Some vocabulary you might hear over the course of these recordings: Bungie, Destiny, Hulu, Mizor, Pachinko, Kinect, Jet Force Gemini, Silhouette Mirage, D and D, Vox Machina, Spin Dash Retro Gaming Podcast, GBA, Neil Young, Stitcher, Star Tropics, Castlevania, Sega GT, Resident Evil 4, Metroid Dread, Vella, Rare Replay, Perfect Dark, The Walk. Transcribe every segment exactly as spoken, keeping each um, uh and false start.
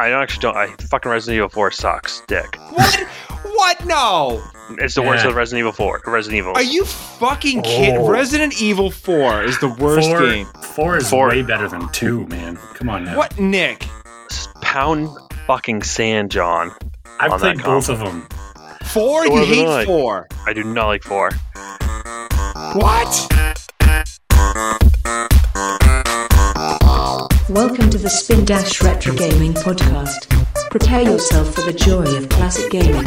I actually don't. I fucking Resident Evil four sucks, dick. What? What? No. It's the yeah. worst of Resident Evil four. Resident Evil. Are you fucking kidding? Oh. Resident Evil four is the worst four, game. Four is four. way better than two, man. Come on now. What, Nick? Pound fucking sand, John. I played both of them. Four? You hate like. four? I do not like four. What? Welcome to the Spin Dash Retro Gaming Podcast. Prepare yourself for the joy of classic gaming,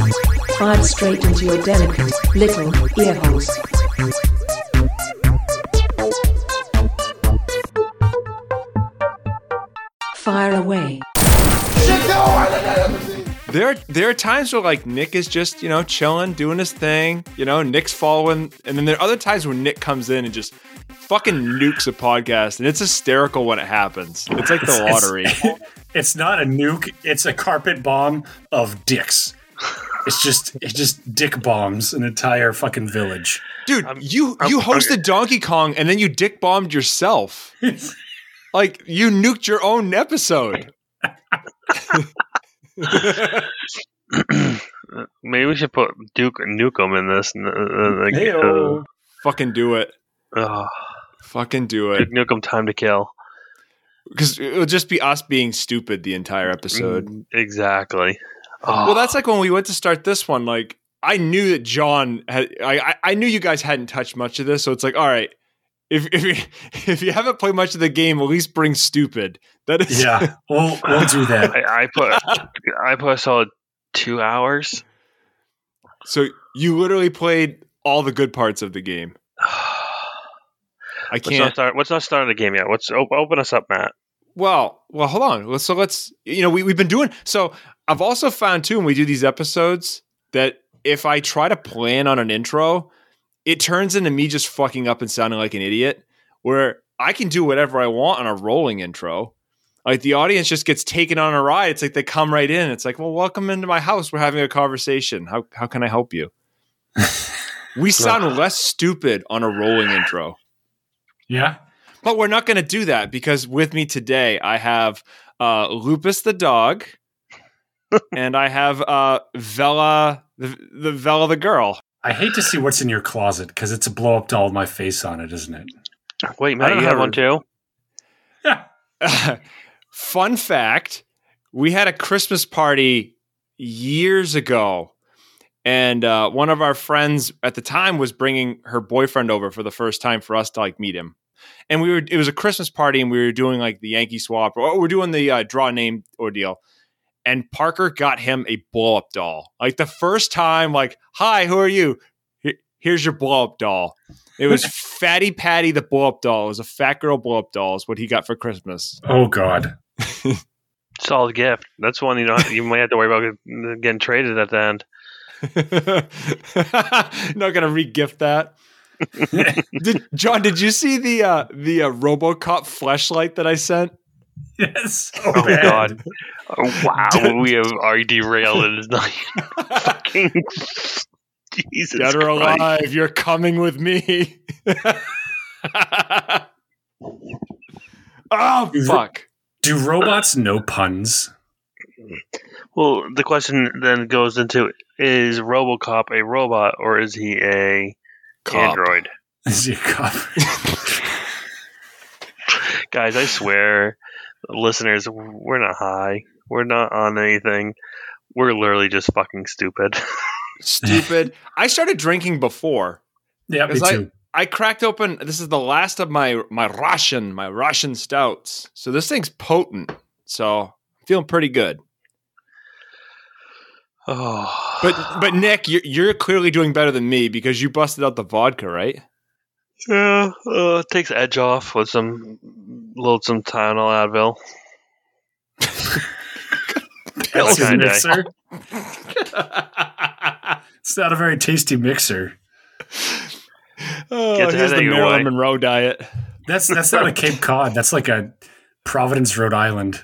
fired straight into your delicate little ear holes. Fire away. There, there are times where like Nick is just, you know, chilling, doing his thing. You know, Nick's following, and then there are other times where Nick comes in and just fucking nukes a podcast, and it's hysterical when it happens. It's like the lottery. It's, it's, it's not a nuke; it's a carpet bomb of dicks. It's just, it's just dick bombs an entire fucking village. Dude, I'm, you I'm, you hosted I'm, Donkey Kong, and then you dick bombed yourself. Like you nuked your own episode. Maybe we should put Duke Nukem in this. Uh, fucking do it. Ugh. Fucking do it. Duke Nukem Time to Kill. Because it'll just be us being stupid the entire episode. Exactly. Oh. Well, that's like when we went to start this one. Like I knew that John had. I I knew you guys hadn't touched much of this, so it's like, all right. If if you, if you haven't played much of the game, at least bring stupid. That is, yeah, we'll, we'll do that. I, I put I put a solid two hours. So you literally played all the good parts of the game. I can't. Let's not start, let's not start the game yet. Let's op- open us up, Matt. Well, well, hold on. Let's, so let's. You know, we we've been doing. So I've also found too, when we do these episodes, that if I try to plan on an intro, it turns into me just fucking up and sounding like an idiot, where I can do whatever I want on a rolling intro. Like the audience just gets taken on a ride. It's like they come right in. It's like, well, welcome into my house. We're having a conversation. How how can I help you? We sound less stupid on a rolling intro. Yeah. But we're not going to do that because with me today, I have uh, Lupus the dog and I have uh, Vella, the, the Vella the girl. I hate to see what's in your closet because it's a blow up doll with my face on it, isn't it? Wait, Matt, you have one too? Yeah. Uh, fun fact, we had a Christmas party years ago, and uh, one of our friends at the time was bringing her boyfriend over for the first time for us to like meet him. And we were it was a Christmas party, and we were doing like the Yankee swap, or we're doing the uh, draw name ordeal. And Parker got him a blow-up doll. Like the first time, like, hi, who are you? Here's your blow-up doll. It was Fatty Patty the blow-up doll. It was a fat girl blow-up doll is what he got for Christmas. Oh, God. Solid gift. That's one you don't have, you might have to worry about getting traded at the end. Not going to re-gift that. did, John, did you see the uh, the uh, RoboCop fleshlight that I sent? Yes. So oh bad. God! Oh, wow, we have already derailed it. It's not fucking Jesus. Dead or alive, Christ. You're coming with me. Oh fuck! Do robots know puns? Well, the question then goes into: is RoboCop a robot or is he a cop. android? Is he a cop? Guys, I swear. Listeners, we're not high. We're not on anything. We're literally just fucking stupid. Stupid. I started drinking before. Yeah, me I, too. I cracked open. This is the last of my my Russian my Russian stouts. So this thing's potent. So I'm feeling pretty good. Oh, but but Nick, you're, you're clearly doing better than me because you busted out the vodka, right? Yeah, uh, it takes edge off with some. Load some Tylenol, Advil. That's his mixer. It's not a very tasty mixer. Oh, Get here's the Marilyn Monroe diet. That's that's not a Cape Cod. That's like a Providence, Rhode Island.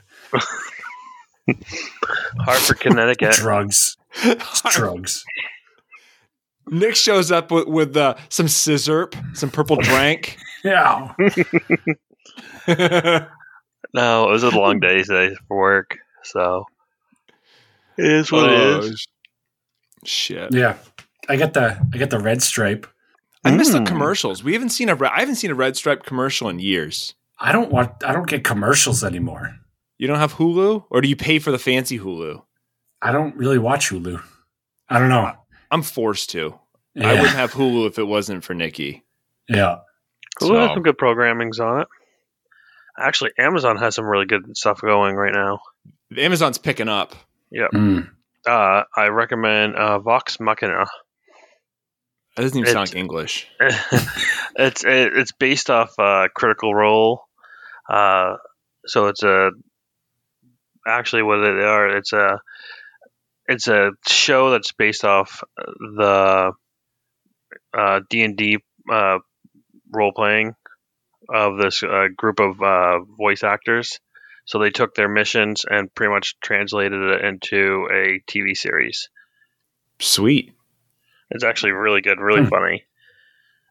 Hartford, Connecticut. Drugs. It's drugs. Nick shows up with, with uh, some scissor, some purple drank. Yeah. No, it was a long day today for work, so It is what oh, it is. Shit. Yeah, I got the I got the red stripe. I mm. miss the commercials. We haven't seen a I haven't seen a red stripe commercial in years. I don't want. I don't get commercials anymore. You don't have Hulu, or do you pay for the fancy Hulu? I don't really watch Hulu. I don't know. I'm forced to. Yeah. I wouldn't have Hulu if it wasn't for Nikki. Yeah. Hulu so. has some good programmings on it. Actually, Amazon has some really good stuff going right now. Amazon's picking up. Yep. Mm. Uh, I recommend uh, Vox Machina. That doesn't even it's, sound English. it's it, it's based off uh, Critical Role. Uh, so it's a actually what they are. It's a it's a show that's based off the uh, D and D uh, role playing of this uh, group of uh, voice actors. So they took their missions and pretty much translated it into a T V series. Sweet. It's actually really good, really mm. funny.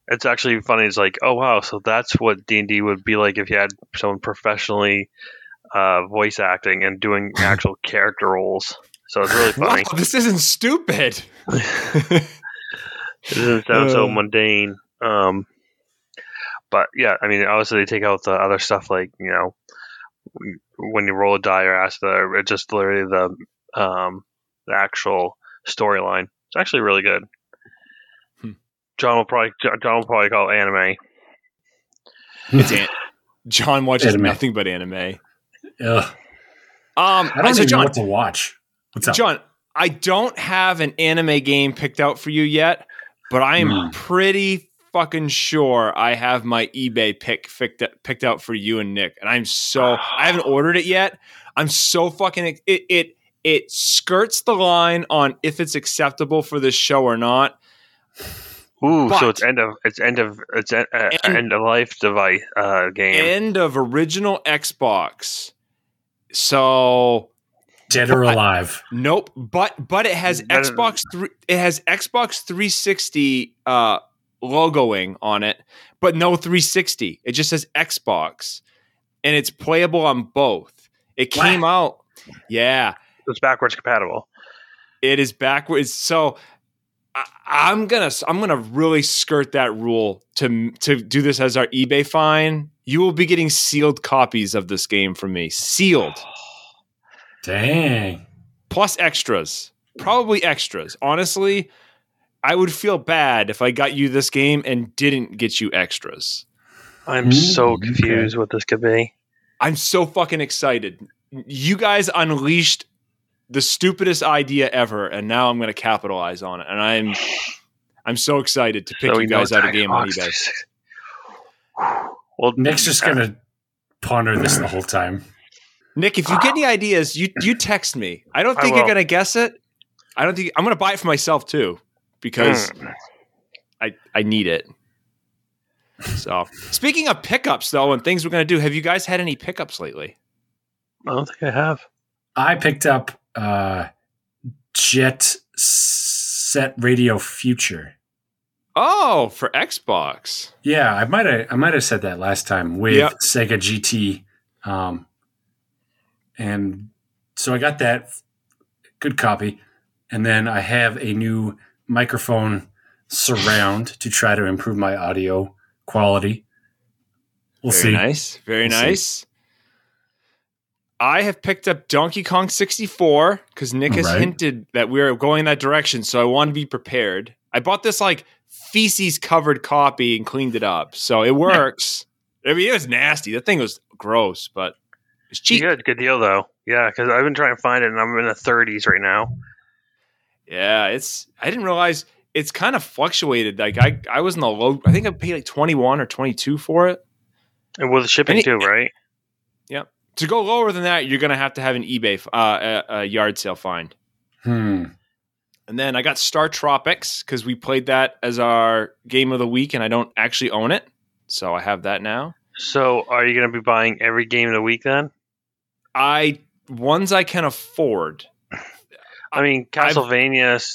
It's actually funny. It's like, oh, wow, so that's what D and D would be like if you had someone professionally uh, voice acting and doing actual character roles. So it's really funny. Wow, this isn't stupid. It doesn't sound um, so mundane. Um, but, yeah, I mean, obviously they take out the other stuff like, you know, when you roll a die or ask the, it's just literally the, um, the actual storyline. It's actually really good. John will probably John will probably call it anime. It's an- John watches anime. Nothing but anime. Ugh. Um, I don't so even John, know what to watch. What's John, up? I don't have an anime game picked out for you yet, but I am mm. pretty fucking sure I have my eBay pick picked picked out for you and Nick, and I'm so oh. I haven't ordered it yet. I'm so fucking it it it skirts the line on if it's acceptable for this show or not. Ooh, but so it's end of it's end of it's end, uh, end, end of life device uh, game. End of original Xbox. So dead or alive? I, nope. But but it has that Xbox three. It has Xbox three sixty uh, logoing on it, but no three sixty. It just says Xbox, and it's playable on both. It came what? out. Yeah, it's backwards compatible. It is backwards. So. I'm gonna I'm gonna really skirt that rule to to do this as our eBay find. You will be getting sealed copies of this game from me, sealed. Dang. Plus extras, probably extras. Honestly, I would feel bad if I got you this game and didn't get you extras. I'm so confused okay. what this could be. I'm so fucking excited. You guys unleashed the stupidest idea ever, and now I'm going to capitalize on it. And I'm I'm so excited to pick so you guys out a game on eBay. Well, Nick's just going to ponder this the whole time. Nick, if you get any ideas, you you text me. I don't think I you're going to guess it. I don't think I'm going to buy it for myself too because mm. I I need it. So, speaking of pickups though, and things we're going to do, have you guys had any pickups lately? I don't think I have. I picked up. Uh, Jet Set Radio Future. Oh, for Xbox. Yeah, I might have I might have said that last time with yep. Sega G T, um, and so I got that good copy, and then I have a new microphone surround to try to improve my audio quality. We'll Very see. Nice. Very we'll nice. See. I have picked up Donkey Kong sixty-four because Nick has right. hinted that we are going that direction, so I want to be prepared. I bought this like feces-covered copy and cleaned it up, so it works. I mean, it was nasty. That thing was gross, but it's cheap. Good, good deal though. Yeah, because I've been trying to find it, and I'm in the thirties right now. Yeah, it's. I didn't realize it's kind of fluctuated. Like I, I was in the low. I think I paid like twenty-one or twenty-two for it, and with shipping too, right? Yep. To go lower than that, you're going to have to have an eBay, uh, a, a yard sale find. Hmm. And then I got Star Tropics because we played that as our game of the week, and I don't actually own it, so I have that now. So, are you going to be buying every game of the week then? I ones I can afford. I mean, Castlevania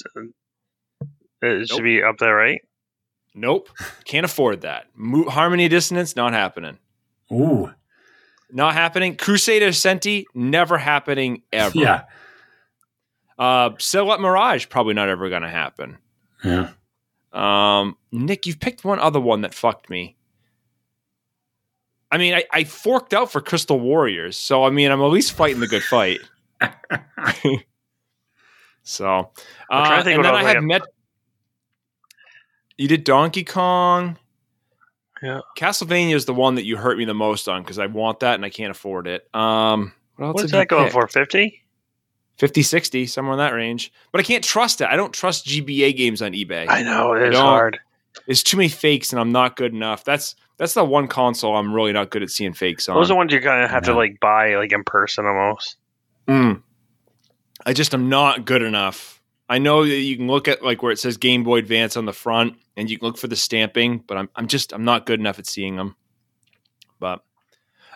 nope. should be up there, right? Nope, can't afford that. Mo- Harmony Dissonance not happening. Ooh. Not happening. Crusader Senti, never happening ever. Yeah. Uh, Silhouette Mirage, probably not ever going to happen. Yeah. Um, Nick, you've picked one other one that fucked me. I mean, I, I forked out for Crystal Warriors, so I mean, I'm at least fighting the good fight. So, uh, I'm trying to think and then I had Met. You did Donkey Kong. Yeah, Castlevania is the one that you hurt me the most on because I want that and I can't afford it. Um, what else what is that going pick? For? fifty? fifty, sixty, somewhere in that range. But I can't trust it. I don't trust G B A games on eBay. I know it I is don't. hard. There's too many fakes, and I'm not good enough. That's that's the one console I'm really not good at seeing fakes on. Those are the ones you're gonna have yeah. to like buy like in person almost. Mm. I just am not good enough. I know that you can look at like where it says Game Boy Advance on the front, and you can look for the stamping, but I'm I'm just I'm not good enough at seeing them. But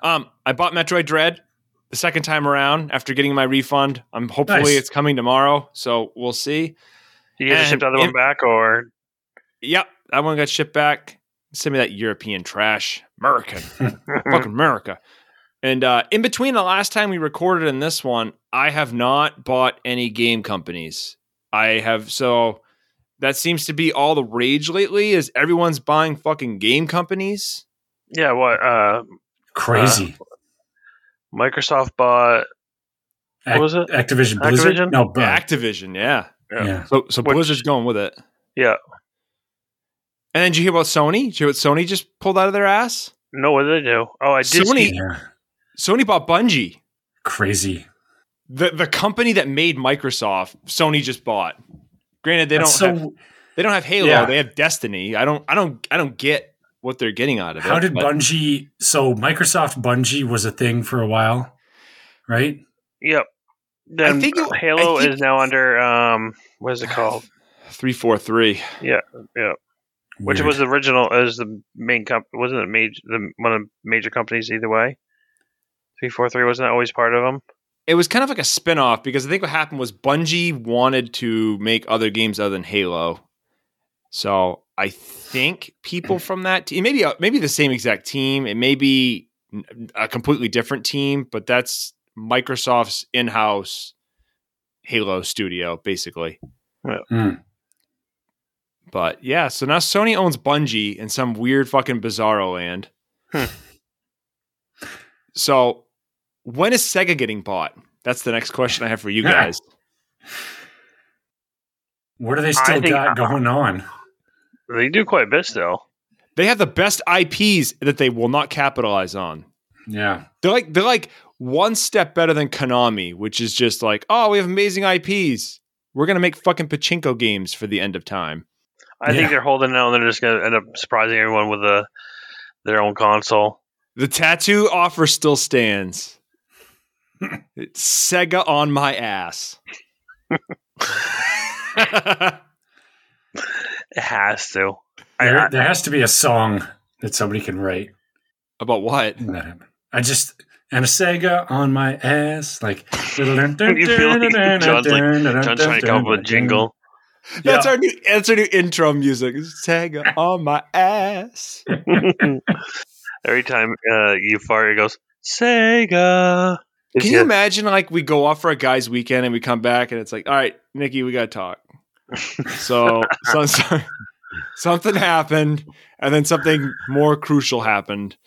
um, I bought Metroid Dread the second time around after getting my refund. I'm hopefully nice. It's coming tomorrow, so we'll see. You guys shipped the other one back, or yep. That one got shipped back. Send me that European trash. American. Fucking America. And uh, in between the last time we recorded and this one, I have not bought any game companies. I have, so that seems to be all the rage lately is everyone's buying fucking game companies. Yeah, what? Uh, Crazy. Uh, Microsoft bought, Act- what was it? Activision Blizzard? Activision? No, yeah, Activision, yeah. yeah. yeah. So, so Which, Blizzard's going with it. Yeah. And then did you hear about Sony? Did you hear what Sony just pulled out of their ass? No, what did they do? Oh, I did. Sony, yeah. Sony bought Bungie. Crazy. The the company that made Microsoft, Sony just bought. Granted, they That's don't so, have they don't have Halo. Yeah. They have Destiny. I don't I don't I don't get what they're getting out of it. How did but. Bungie? So Microsoft Bungie was a thing for a while, right? Yep. Then I think it, Halo I think, is now under um what is it called? three forty-three. Yeah. Yeah. Weird. Which was the original as the main company, wasn't it? Major, the one of the major companies either way. three forty-three wasn't that always part of them. It was kind of like a spinoff because I think what happened was Bungie wanted to make other games other than Halo. So I think people from that team, maybe maybe the same exact team, it may be a completely different team, but that's Microsoft's in-house Halo studio, basically. Yeah. Mm. But yeah, so now Sony owns Bungie in some weird fucking bizarro land. Hmm. So when is Sega getting bought? That's the next question I have for you guys. What do they still think, got going on? They do quite a bit still. They have the best I Ps that they will not capitalize on. Yeah. They're like they're like one step better than Konami, which is just like, oh, we have amazing I Ps. We're going to make fucking pachinko games for the end of time. I yeah. think they're holding out and they're just going to end up surprising everyone with a, their own console. The tattoo offer still stands. It's Sega on my ass. It has to. There, there has to be a song that somebody can write. About what? I just... And a Sega on my ass. Like, you feel like John's, like, John's trying to come up with a jingle. That's, yeah. our new, that's our new intro music. Sega on my ass. Every time uh, you fart, it goes, Sega. It's Can you just- imagine, like, we go off for a guy's weekend and we come back and it's like, all right, Nikki, we got to talk. so, so, so something happened and then something more crucial happened.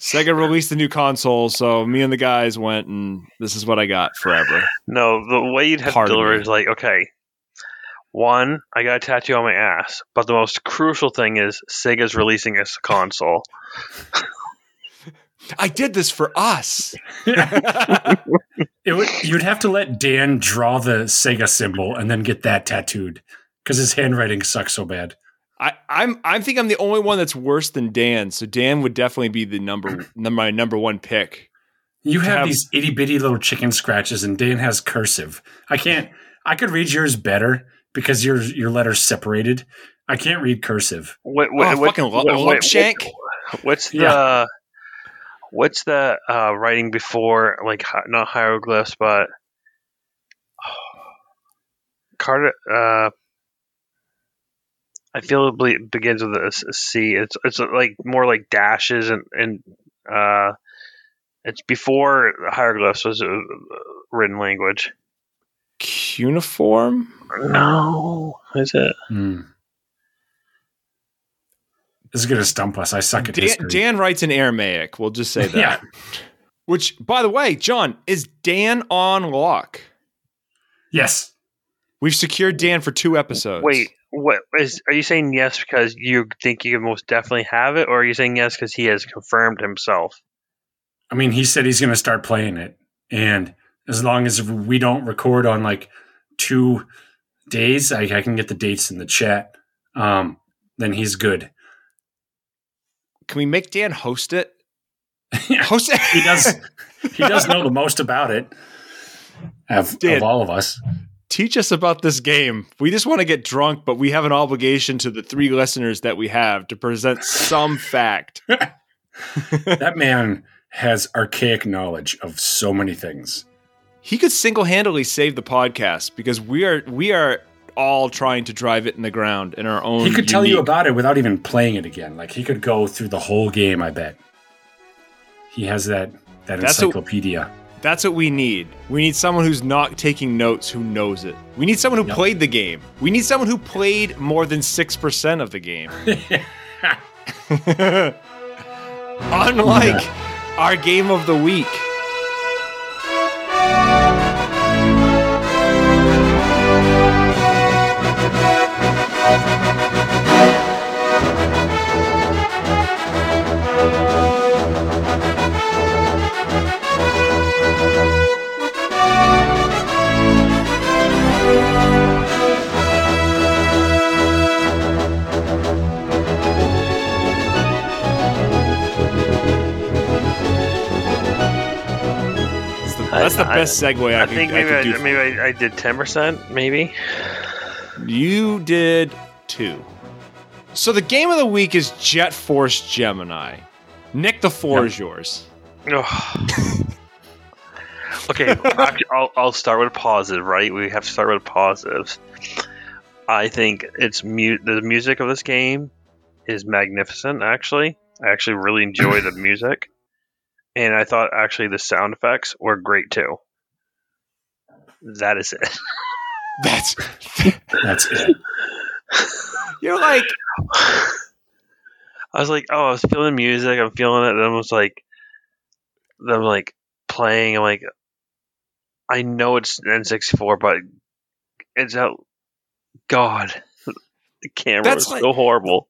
Sega released the new console, so me and the guys went, and this is what I got forever. No, the way you'd have to deliver is like, okay, one, I got a tattoo on my ass, but the most crucial thing is Sega's releasing a console. I did this for us. it would, you'd have to let Dan draw the Sega symbol and then get that tattooed because his handwriting sucks so bad. I, I'm I think I'm the only one that's worse than Dan, so Dan would definitely be the number my number one pick. You have, have these itty bitty little chicken scratches, and Dan has cursive. I can't. I could read yours better because your your letters separated. I can't read cursive. What, what, oh, what, fucking what, what, shank. What, what's the yeah. What's the uh, writing before like not hieroglyphs, but oh, Carter. Uh, I feel it begins with a C. It's it's like more like dashes and and uh, it's before hieroglyphs was a written language. Cuneiform? No. Is it? Mm. This is going to stump us. I suck at Dan, history. Dan writes in Aramaic. We'll just say that. Yeah. Which, by the way, John, is Dan on lock? Yes. We've secured Dan for two episodes. Wait, what is? Are you saying yes because you think you most definitely have it, or are you saying yes because he has confirmed himself? I mean, he said he's going to start playing it, and as long as we don't record on like two days, I, I can get the dates in the chat. Um, then he's good. Can we make Dan host it? Host it? He does. He does know the most about it of, Dan, of all of us. Teach us about this game. We just want to get drunk, but we have an obligation to the three listeners that we have to present some fact. That man has archaic knowledge of so many things. He could single-handedly save the podcast because we are we are all trying to drive it in the ground in our own He could unique- tell you about it without even playing it again. Like, he could go through the whole game, I bet. He has that, that That's encyclopedia. A- That's what we need. We need someone who's not taking notes who knows it. We need someone who yep. played the game. We need someone who played more than six percent of the game. Unlike yeah. our game of the week. That's the best segue I, I could, think maybe I could do. I, maybe I, I did ten percent, maybe. You did two. So the game of the week is Jet Force Gemini. Nick, the floor yep. is yours. Oh. Okay, I'll, I'll start with a positive, right? We have to start with positives. I think it's mu- the music of this game is magnificent, actually. I actually really enjoy the music. And I thought, actually, the sound effects were great, too. That is it. That's that's it. You're like... I was like, oh, I was feeling music. I'm feeling it. And I was like... I'm like, playing. I'm like... I know it's N sixty-four, but it's out... God. The camera that's was like- so horrible.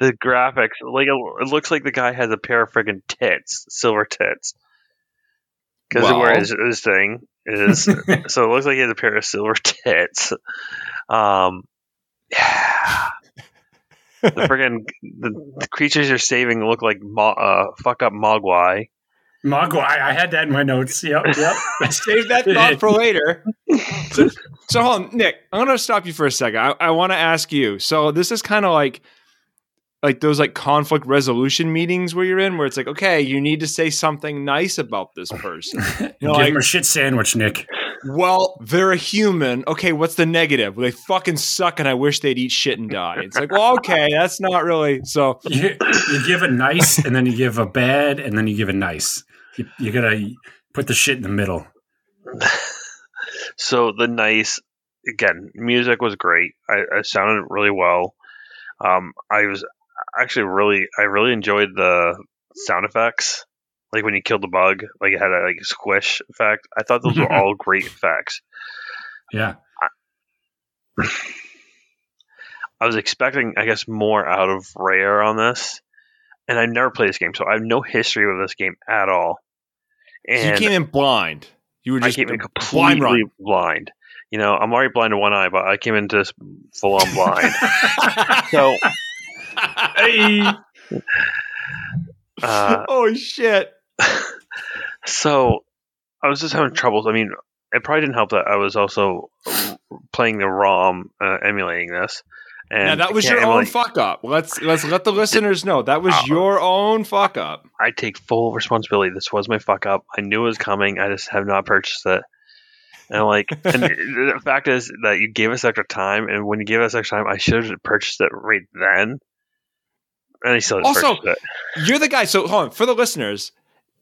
The graphics, like it looks like the guy has a pair of friggin' tits, silver tits, because wow. where his, his thing is. So it looks like he has a pair of silver tits. Um, yeah, the friggin' the, the creatures you're saving look like mo- uh, fuck up Mogwai. Mogwai, I had that in my notes. Yep, yep. Save that thought for later. So, so hold on, Nick. I'm gonna stop you for a second. I, I want to ask you. So this is kind of like. Like those like conflict resolution meetings where you're in where it's like, okay, you need to say something nice about this person. You know, give like, him a shit sandwich, Nick. Well, they're a human. Okay, what's the negative? Well, they fucking suck and I wish they'd eat shit and die. It's like, well, okay, that's not really so you, you give a nice and then you give a bad and then you give a nice. You, you gotta put the shit in the middle. So the nice again, music was great. I, I sounded really well. Um I was Actually, really, I really enjoyed the sound effects. Like when you killed the bug, like it had a like squish effect. I thought those were all great effects. Yeah, I, I was expecting, I guess, more out of Rare on this, and I've never played this game, so I have no history with this game at all. And you came in blind. You were just I came in completely blind. blind. You know, I'm already blind to one eye, but I came into this full on blind. So. Hey. uh, oh shit. So I was just having troubles. I mean, it probably didn't help that I was also playing the ROM uh, emulating this. And now that was your emulate. own fuck up. Let's let's let the listeners know that was uh, your own fuck up. I take full responsibility. This was my fuck up. I knew it was coming. I just have not purchased it. And like, and the fact is that you gave us extra time, and when you gave us extra time, I should have purchased it right then. And I still didn't also, purchase it. You're the guy. So hold on for the listeners.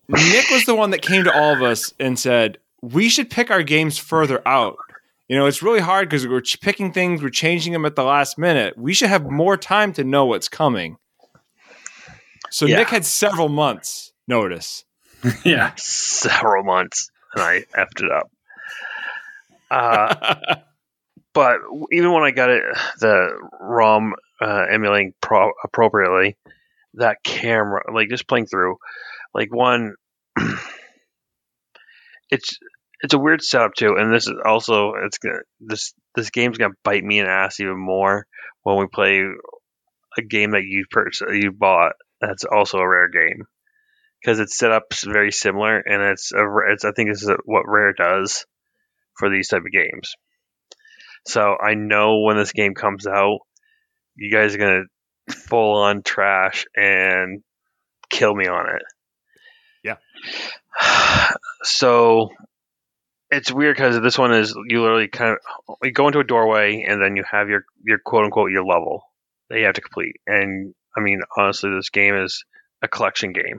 Nick was the one that came to all of us and said we should pick our games further out. You know, it's really hard because we're picking things, we're changing them at the last minute. We should have more time to know what's coming. So yeah. Nick had several months notice. Yeah, several months, and I effed it up. Uh, but even when I got it, the ROM uh, emulating pro- appropriately, that camera, like just playing through, like one, it's it's a weird setup too, and this is also it's gonna, this this game's gonna bite me in the ass even more when we play a game that you purchased, you bought that's also a Rare game. Because it's set up very similar, and it's, a, it's I think this is what Rare does for these type of games. So I know when this game comes out, you guys are gonna full on trash and kill me on it. Yeah. So it's weird because this one is you literally kind of you go into a doorway, and then you have your your quote unquote your level that you have to complete. And I mean, honestly, this game is a collection game.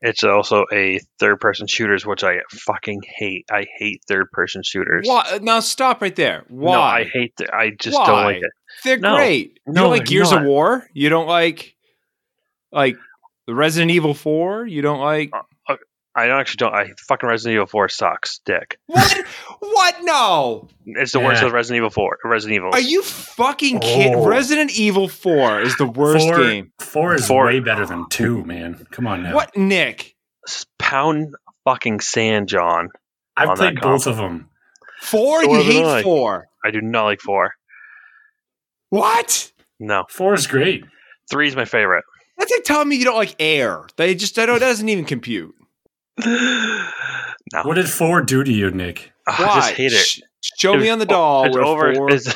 It's also a third-person shooters, which I fucking hate. I hate third-person shooters. Why? Now stop right there. Why? No, I hate them. I just Why? don't like it. They're no. great. You no, don't like Gears not. of War? You don't like like Resident Evil four? You don't like? Uh, I actually don't. I fucking Resident Evil four sucks, dick. What? What? No. It's the yeah. worst of Resident Evil four. Resident Evil. Are you fucking kidding? Oh. Resident Evil four is the worst four, game. Four is four. way better than two, man. Come on now. What, Nick? Pound fucking sand, John. I've played both of them. Four? four you hate I like. four? I do not like four. What? No. Four is great. Three is my favorite. That's like telling me you don't like Air. They just I don't. It doesn't even compute. No. What did four do to you, Nick? Oh, I just hate it. Sh- show it me on the doll. It's over. Four, it's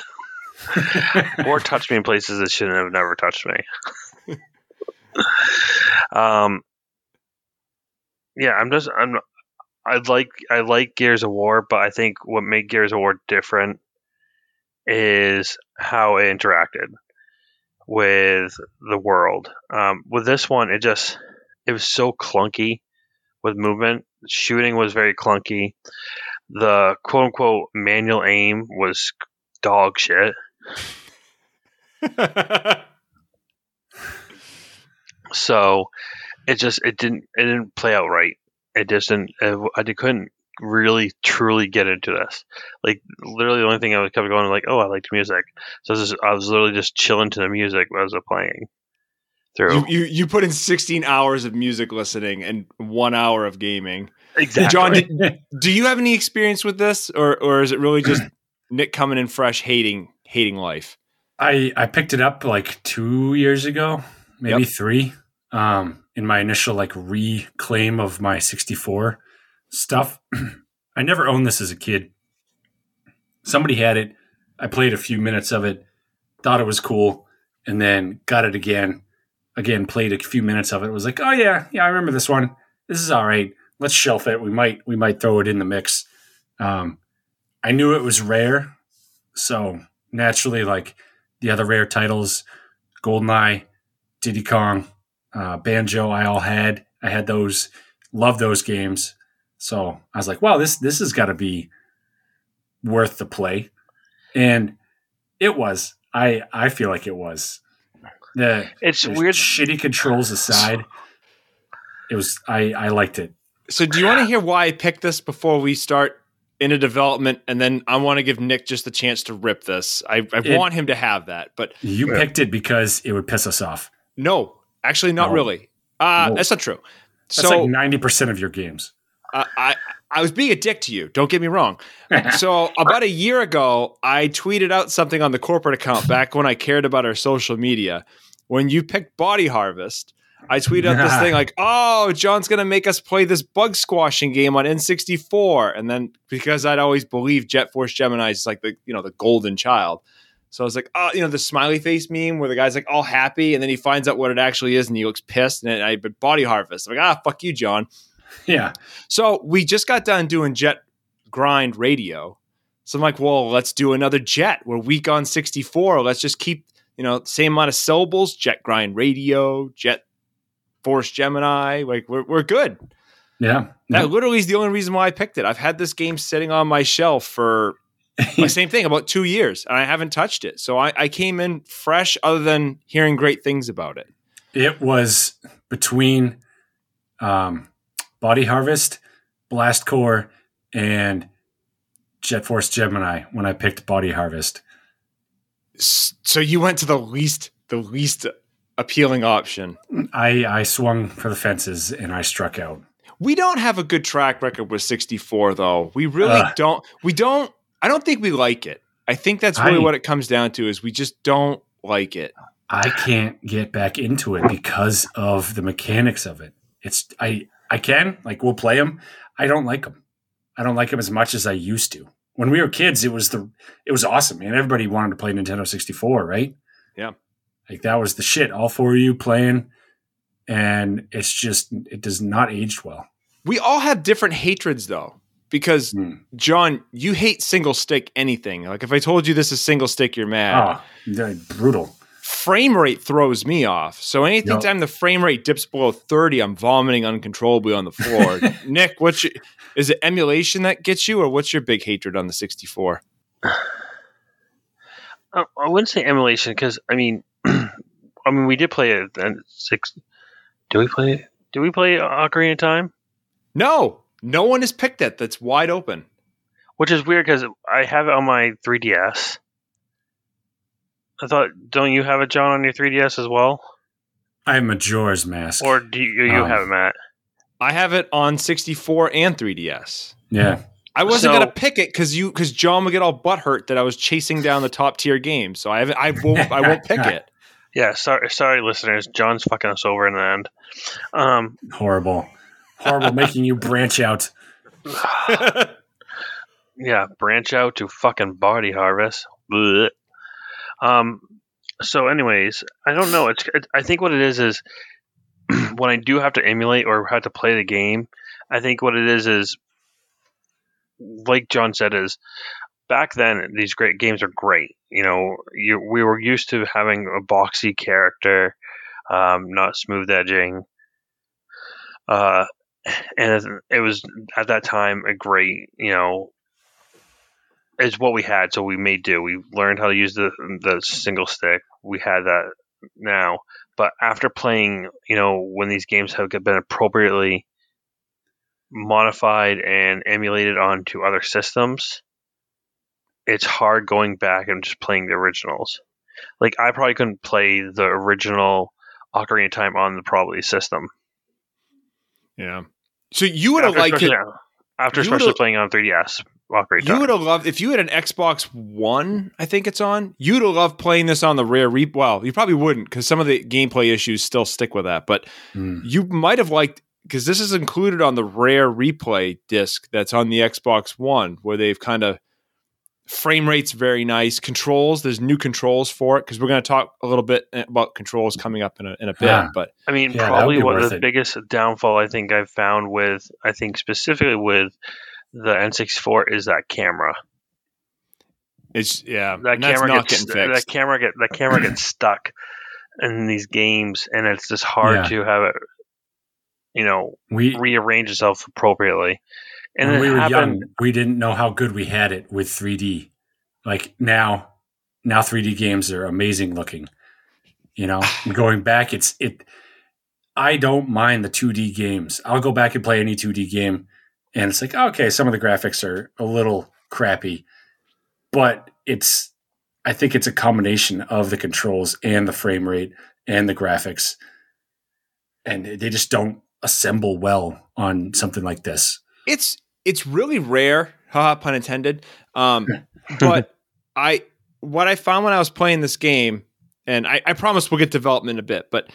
four touched me in places that shouldn't have never touched me. um. Yeah, I'm just. I'm. I like. I like Gears of War, but I think what made Gears of War different is how it interacted with the world. Um, with this one, it just. It was so clunky. With movement, shooting was very clunky. The quote unquote manual aim was dog shit. So it just it didn't it didn't play out right. It just didn't. It, I couldn't really truly get into this. Like literally, the only thing I was kept going like, oh, I like the music. So this is, I was literally just chilling to the music as I was playing. You, you you put in sixteen hours of music listening and one hour of gaming. Exactly. John, did, do you have any experience with this, or or is it really just Nick coming in fresh, hating hating life? I, I picked it up like two years ago, maybe yep. three, um, in my initial like reclaim of my sixty-four stuff. I never owned this as a kid. Somebody had it. I played a few minutes of it, thought it was cool, and then got it again. Again, played a few minutes of it. It was like, oh yeah, yeah, I remember this one. This is all right. Let's shelf it. We might, we might throw it in the mix. Um, I knew it was Rare, so naturally, like the other Rare titles, GoldenEye, Diddy Kong, uh, Banjo, I all had. I had those. Loved those games. So I was like, wow, this this has got to be worth the play, and it was. I I feel like it was. The it's weird. Shitty controls aside, it was I, I liked it. So, do you want to hear why I picked this before we start into development? And then I want to give Nick just the chance to rip this. I, I it, want him to have that. But you yeah. picked it because it would piss us off. No, actually, not no. really. Uh, no. That's not true. That's so, like ninety percent of your games. Uh, I I was being a dick to you. Don't get me wrong. So about a year ago, I tweeted out something on the corporate account back when I cared about our social media. When you picked Body Harvest, I tweeted out yeah. this thing like, oh, John's going to make us play this bug squashing game on N sixty-four. And then because I'd always believed Jet Force Gemini is like the, you know, the golden child. So I was like, oh, you know, the smiley face meme where the guy's like all happy. And then he finds out what it actually is and he looks pissed. And I but Body Harvest. I'm like, ah, fuck you, John. Yeah. So we just got done doing Jet Grind Radio. So I'm like, well, let's do another Jet. We're weak on sixty-four. Let's just keep, you know, same amount of syllables, Jet Grind Radio, Jet Force Gemini. Like we're we're good. Yeah. That yeah. literally is the only reason why I picked it. I've had this game sitting on my shelf for My same thing, about two years, and I haven't touched it. So I, I came in fresh other than hearing great things about it. It was between um, Body Harvest, Blast Corps, and Jet Force Gemini when I picked Body Harvest. So you went to the least the least appealing option. I, I swung for the fences, and I struck out. We don't have a good track record with sixty-four, though. We really uh, don't. We don't. I don't think we like it. I think that's really I, what it comes down to is we just don't like it. I can't get back into it because of the mechanics of it. It's I I can, like, we'll play them. I don't like them. I don't like them as much as I used to. When we were kids, it was the it was awesome, man. Everybody wanted to play Nintendo sixty-four, right? Yeah. Like, that was the shit. All four of you playing, and it's just it does not age well. We all have different hatreds, though. Because, mm. John, you hate single stick anything. Like, if I told you this is single stick, you're mad. Oh, brutal. Frame rate throws me off. So anytime yep. the frame rate dips below thirty, I'm vomiting uncontrollably on the floor. Nick, what's your, is it emulation that gets you, or what's your big hatred on the sixty-four? I wouldn't say emulation because, I mean, I mean, we did play it. Six, do we play? Do we play Ocarina of Time? No. No one has picked that. That's wide open. Which is weird because I have it on my three D S. I thought, don't you have it, John, on your three D S as well? I have Majora's Mask. Or do you, you um, have it, Matt? I have it on sixty-four and three D S. Yeah. I wasn't so, going to pick it because you because John would get all butthurt that I was chasing down the top-tier game. So I haven't, I won't I won't pick it. Yeah, sorry, sorry, listeners. John's fucking us over in the end. Um, Horrible. Horrible, making you branch out. Yeah, branch out to fucking Body Harvest. Blech. Um. So, anyways, I don't know. It's. It, I think what it is is when I do have to emulate or have to play the game. I think what it is is, like John said, is back then these great games are great. You know, you, we were used to having a boxy character, um, not smooth edging. Uh. And it was at that time a great, you know, it's what we had. So we made do. We learned how to use the the single stick. We had that now, but after playing, you know, when these games have been appropriately modified and emulated onto other systems, it's hard going back and just playing the originals. Like, I probably couldn't play the original Ocarina of Time on the probably system. Yeah. So you would have liked it after, especially playing on three D S. You would have loved if you had an Xbox One. I think it's on. You'd have loved playing this on the Rare Replay. Well, you probably wouldn't because some of the gameplay issues still stick with that. But mm. you might have liked because this is included on the Rare Replay disc that's on the Xbox One, where they've kind of frame rates very nice. Controls, there's new controls for it because we're going to talk a little bit about controls coming up in a in a bit. Huh. But I mean, yeah, probably one of the it. biggest downfall I think I've found with I think specifically with the N sixty-four is that camera. It's yeah, that camera not gets getting fixed. that camera get that camera gets stuck in these games, and it's just hard yeah. to have it, you know, we, rearrange itself appropriately. And when we were happened. young, we didn't know how good we had it with three D. Like now, now three D games are amazing looking. You know, going back, it's it. I don't mind the two D games. I'll go back and play any two D game, and it's like, okay, some of the graphics are a little crappy, but it's. I think it's a combination of the controls and the frame rate and the graphics, and they just don't assemble well on something like this. It's it's really rare, haha, pun intended. Um, but I what I found when I was playing this game, and I, I promise we'll get development in a bit, but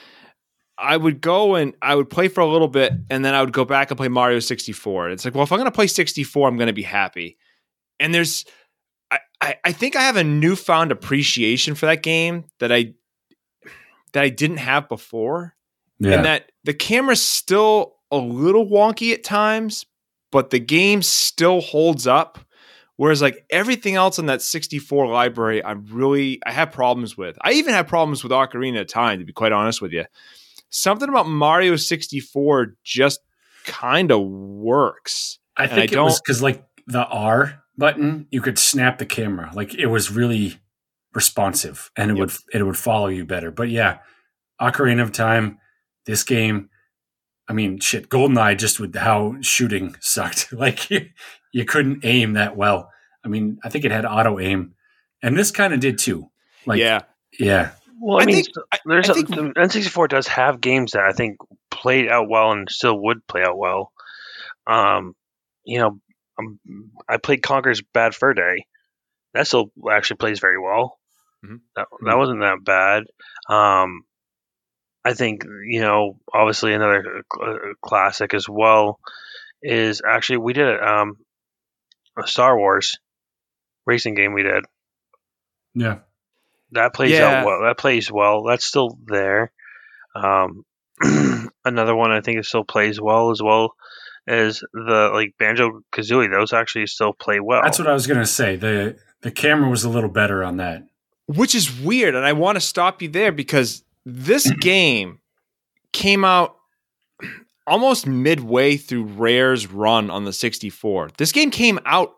I would go and I would play for a little bit, and then I would go back and play Mario sixty-four. It's like, well, if I'm going to play sixty-four, I'm going to be happy. And there's, I, I, I think I have a newfound appreciation for that game that I that I didn't have before, yeah. and that the camera's still a little wonky at times. But the game still holds up. Whereas like everything else in that sixty-four library, I'm really, I have problems with. I even have problems with Ocarina of Time, to be quite honest with you. Something about Mario sixty-four just kind of works. I think I it was because like the R button, you could snap the camera. Like, it was really responsive, and it yep. would it would follow you better. But yeah, Ocarina of Time, this game, I mean, shit, GoldenEye, just with how shooting sucked. Like, you, you couldn't aim that well. I mean, I think it had auto aim, and this kind of did too. Like, yeah, yeah. Well, I, I mean, think, there's I, I think, a, the N sixty-four does have games that I think played out well and still would play out well. Um, you know, um, I played Conker's Bad Fur Day. That still actually plays very well. Mm-hmm. That, that mm-hmm. wasn't that bad. Um, I think, you know, obviously another uh, classic as well is actually we did um, a Star Wars racing game we did. Yeah. That plays yeah. out well. That plays well. That's still there. Um, another one I think it still plays well as well as the like Banjo-Kazooie. Those actually still play well. That's what I was going to say. The the camera was a little better on that. Which is weird, and I want to stop you there because this game came out almost midway through Rare's run on the sixty-four. This game came out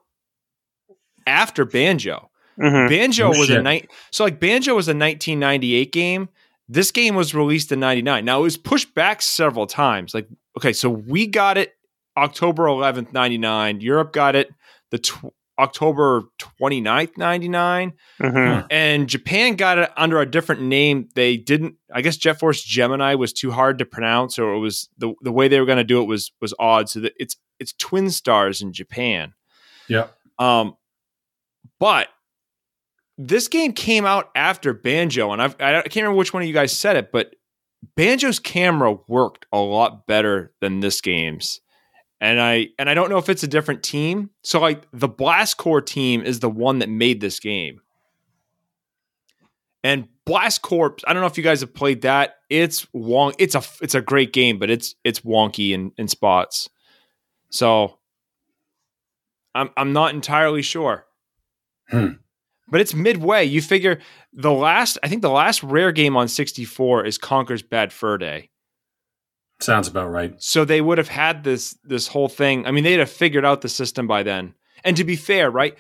after Banjo. Mm-hmm. Banjo was a night. So like Banjo was a nineteen ninety-eight game. This game was released in ninety-nine. Now it was pushed back several times. Like, okay, so we got it October eleventh, ninety-nine. Europe got it the tw- October twenty-ninth, ninety-nine. Mm-hmm. And Japan got it under a different name. They didn't, I guess Jet Force Gemini was too hard to pronounce, or it was the, the way they were going to do it was, was odd. So the, it's, it's Twin Stars in Japan. Yeah. Um, but this game came out after Banjo, and I've, I can't remember which one of you guys said it, but Banjo's camera worked a lot better than this game's. And I and I don't know if it's a different team. So like the Blast Corps team is the one that made this game. And Blast Corps, I don't know if you guys have played that. It's wonk. It's a it's a great game, but it's it's wonky in, in spots. So I'm I'm not entirely sure. Hmm. But it's midway. You figure the last, I think the last Rare game on sixty-four is Conker's Bad Fur Day. Sounds about right. So they would have had this this whole thing. I mean, they'd have figured out the system by then. And to be fair, right?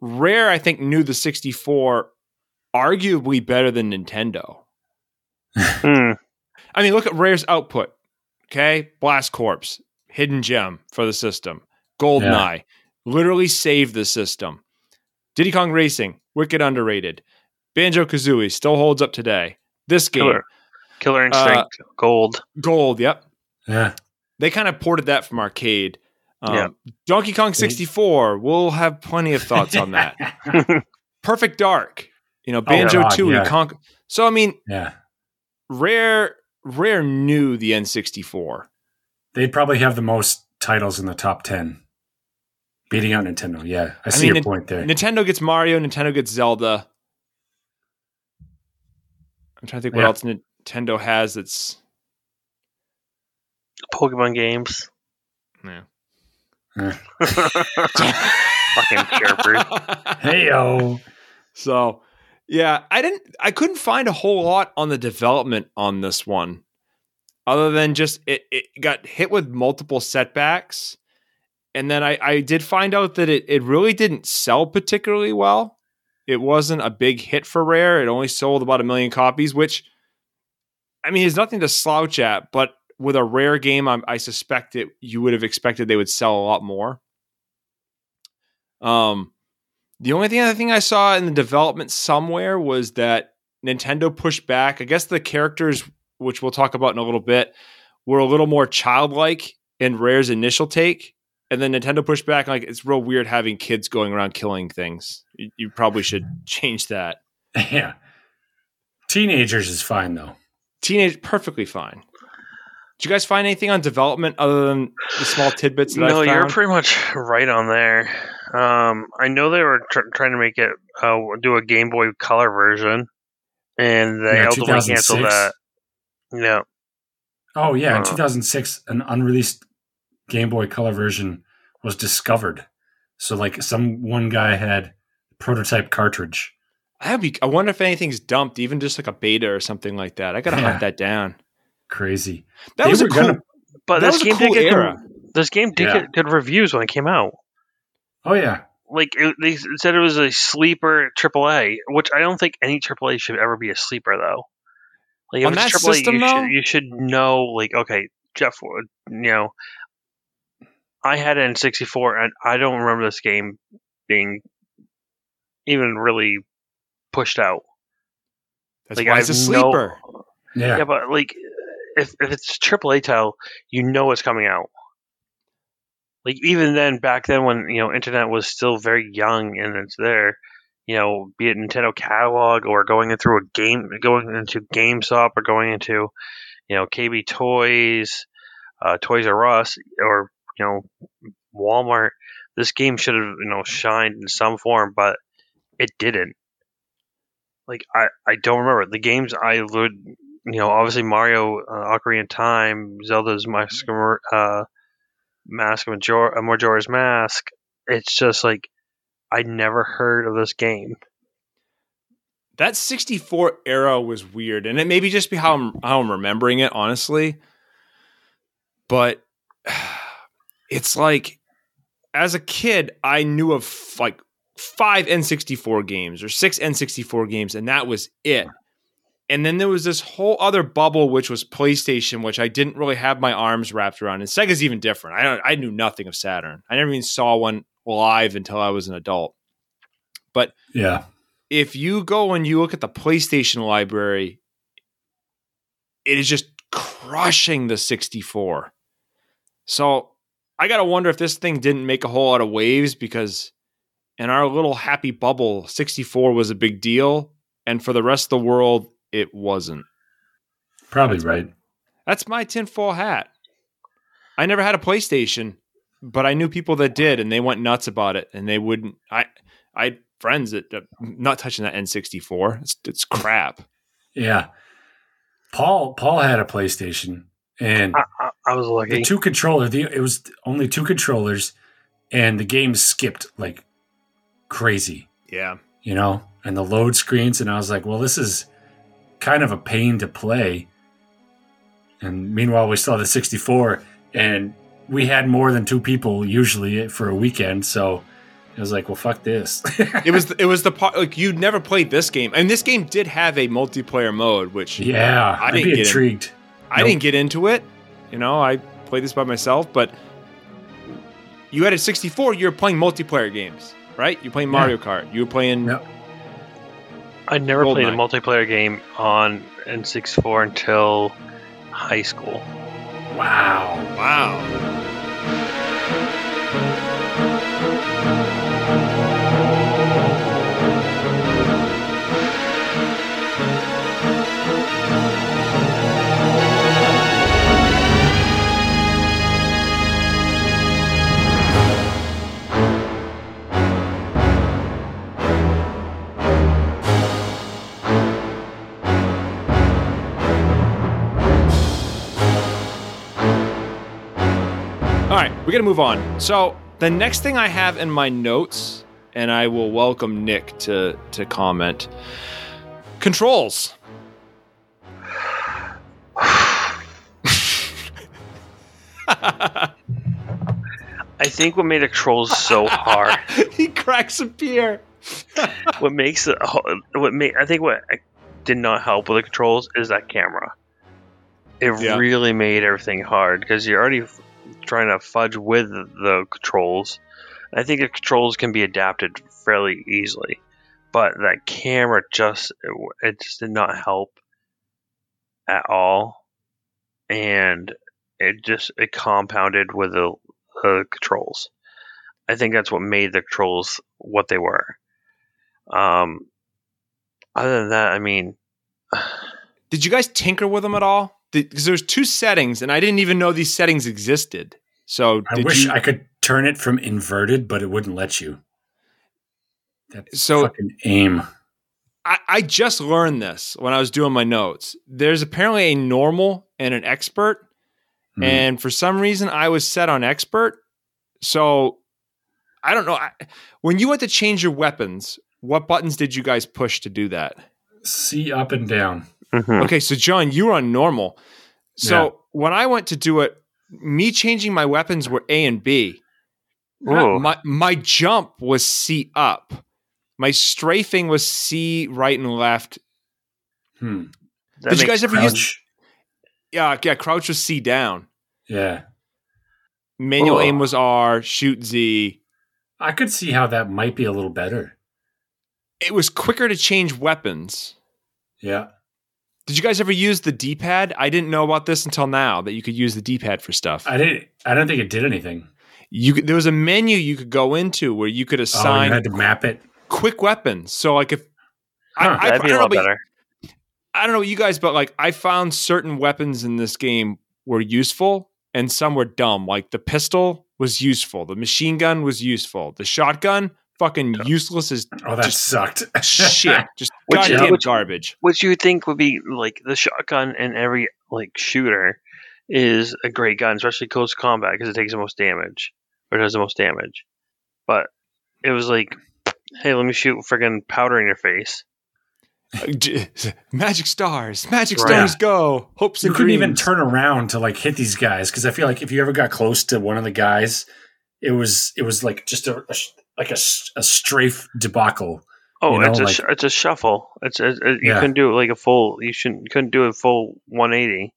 Rare, I think, knew the sixty-four arguably better than Nintendo. I mean, look at Rare's output. Okay? Blast Corps, hidden gem for the system. GoldenEye, yeah. literally saved the system. Diddy Kong Racing, wicked underrated. Banjo-Kazooie still holds up today. This game. Killer, Killer Instinct, uh, Gold. Gold, yep. Yeah. They kind of ported that from arcade. Um, yeah. Donkey Kong sixty-four, we'll have plenty of thoughts on that. Perfect Dark, you know, Banjo-Tooie. Yeah. Con- so, I mean, yeah. Rare, Rare knew the N sixty-four. They'd probably have the most titles in the top ten. Beating out Nintendo, yeah. I, I see mean, your point there. Nintendo gets Mario, Nintendo gets Zelda. I'm trying to think what yeah. else Nintendo has that's... Pokemon games. Yeah. yeah. Fucking chirpers. Hey-o. So, yeah, I didn't. I couldn't find a whole lot on the development on this one. Other than just it, it got hit with multiple setbacks. And then I, I did find out that it, it really didn't sell particularly well. It wasn't a big hit for Rare. It only sold about a million copies, which, I mean, is nothing to slouch at. But with a Rare game, I, I suspect it you would have expected they would sell a lot more. Um, the only thing, other thing I saw in the development somewhere was that Nintendo pushed back. I guess the characters, which we'll talk about in a little bit, were a little more childlike in Rare's initial take. And then Nintendo pushed back, like, it's real weird having kids going around killing things. You, you probably should change that. Yeah. Teenagers is fine, though. Teenage, perfectly fine. Did you guys find anything on development other than the small tidbits that no, I found? No, you're pretty much right on there. Um, I know they were tr- trying to make it, uh, do a Game Boy Color version, and they yeah, ultimately canceled that. Yeah. Oh, yeah, uh, in two thousand six, an unreleased Game Boy Color version was discovered. So, like, some one guy had a prototype cartridge. I'd be, I wonder if anything's dumped, even just like a beta or something like that. I gotta yeah. hunt that down. Crazy. That they was a cool. Gonna, but that this was game a cool did get era. Good, this game did yeah. get good reviews when it came out. Oh yeah, like it, they said it was a sleeper triple A, which I don't think any triple A should ever be a sleeper though. Like if on it's that triple A, system, you, though? Should, you should know, like, okay, Jeff, you know, I had it in sixty-four, and I don't remember this game being even really pushed out. That's like, why I it's a sleeper. No, yeah. yeah, but like, if if it's triple A title, you know it's coming out. Like even then, back then when you know internet was still very young and it's there, you know, be it Nintendo catalog or going through a game, going into GameStop or going into, you know, K B Toys, uh, Toys R Us, or you know, Walmart. This game should have you know shined in some form, but it didn't. Like I, I don't remember the games I would you know obviously Mario, uh, Ocarina of Time, Zelda's Mask, uh, Mask Major, uh, Majora's Mask. It's just like I never heard of this game. That sixty-four era was weird, and it may be just be how I'm, how I'm remembering it, honestly. But it's like, as a kid, I knew of like five N sixty-four games or six N sixty-four games, and that was it. And then there was this whole other bubble, which was PlayStation, which I didn't really have my arms wrapped around. And Sega's even different. I don't, I knew nothing of Saturn. I never even saw one live until I was an adult. But yeah, if you go and you look at the PlayStation library, it is just crushing the sixty-four. So I got to wonder if this thing didn't make a whole lot of waves, because in our little happy bubble, sixty-four was a big deal. And for the rest of the world, it wasn't. Probably that's right. My, that's my tinfoil hat. I never had a PlayStation, but I knew people that did, and they went nuts about it. And they wouldn't. I, I had friends that uh, not touching that N sixty-four. It's, it's crap. Yeah, Paul. Paul had a PlayStation, and I, I, I was lucky. The two controller. The, it was only two controllers, and the game skipped like crazy. Yeah, you know, and the load screens, and I was like, well, this is kind of a pain to play. And meanwhile, we still had the sixty-four, and we had more than two people usually for a weekend, so it was like, well, fuck this. it was it was the part like you'd never played this game, and this game did have a multiplayer mode, which yeah, I I'd didn't be get intrigued. In, I nope. didn't get into it, you know. I played this by myself, but you had a sixty-four. You were playing multiplayer games, right? You're playing Mario yeah. Kart. You were playing. Yep. I never GoldenEye. played a multiplayer game on N sixty-four until high school. Wow. Wow. We're going to move on. So the next thing I have in my notes, and I will welcome Nick to, to comment. Controls. I think what made the controls so hard. He cracks a beer. What makes it, what made, I think what did not help with the controls is that camera. It yeah. really made everything hard because you're already trying to fudge with the controls. I think the controls can be adapted fairly easily, but that camera just it just did not help at all, and it just it compounded with the, the controls. I think that's what made the controls what they were. Um, other than that, I mean, did you guys tinker with them at all? Because there's two settings, and I didn't even know these settings existed. So I did wish you... I could turn it from inverted, but it wouldn't let you. That's so fucking aim. I, I just learned this when I was doing my notes. There's apparently a normal and an expert, mm. and for some reason I was set on expert. So I don't know. I, when you went to change your weapons, what buttons did you guys push to do that? C up and down. Mm-hmm. Okay, so John, you were on normal. So yeah. when I went to do it, me changing my weapons were A and B. My, my jump was C up. My strafing was C right and left. Hmm. Did you guys ever crouch? use... Yeah, yeah, crouch was C down. Yeah. Manual oh. aim was R, shoot Z. I could see how that might be a little better. It was quicker to change weapons. Yeah. Did you guys ever use the D-pad? I didn't know about this until now, that you could use the D-pad for stuff. I didn't. I don't think it did anything. You could, there was a menu you could go into where you could assign... Oh, you had to map it. Quick weapons. So, like, if... Huh, I, that'd I, be I a lot know, better. I don't know you guys, but, like, I found certain weapons in this game were useful and some were dumb. Like, the pistol was useful. The machine gun was useful. The shotgun... Fucking useless as oh, that just sucked. Shit, just which, goddamn which, garbage. Which you would think would be like the shotgun in every like shooter is a great gun, especially close combat because it takes the most damage or does the most damage. But it was like, hey, let me shoot friggin' powder in your face. Magic stars, magic right. stars go. Hopes and you couldn't even turn around to like hit these guys because I feel like if you ever got close to one of the guys, it was it was like just a. a Like a, a strafe debacle. Oh, you know, it's a like, sh- it's a shuffle. It's a, a, you yeah. couldn't do it like a full. You shouldn't couldn't do a full one eighty.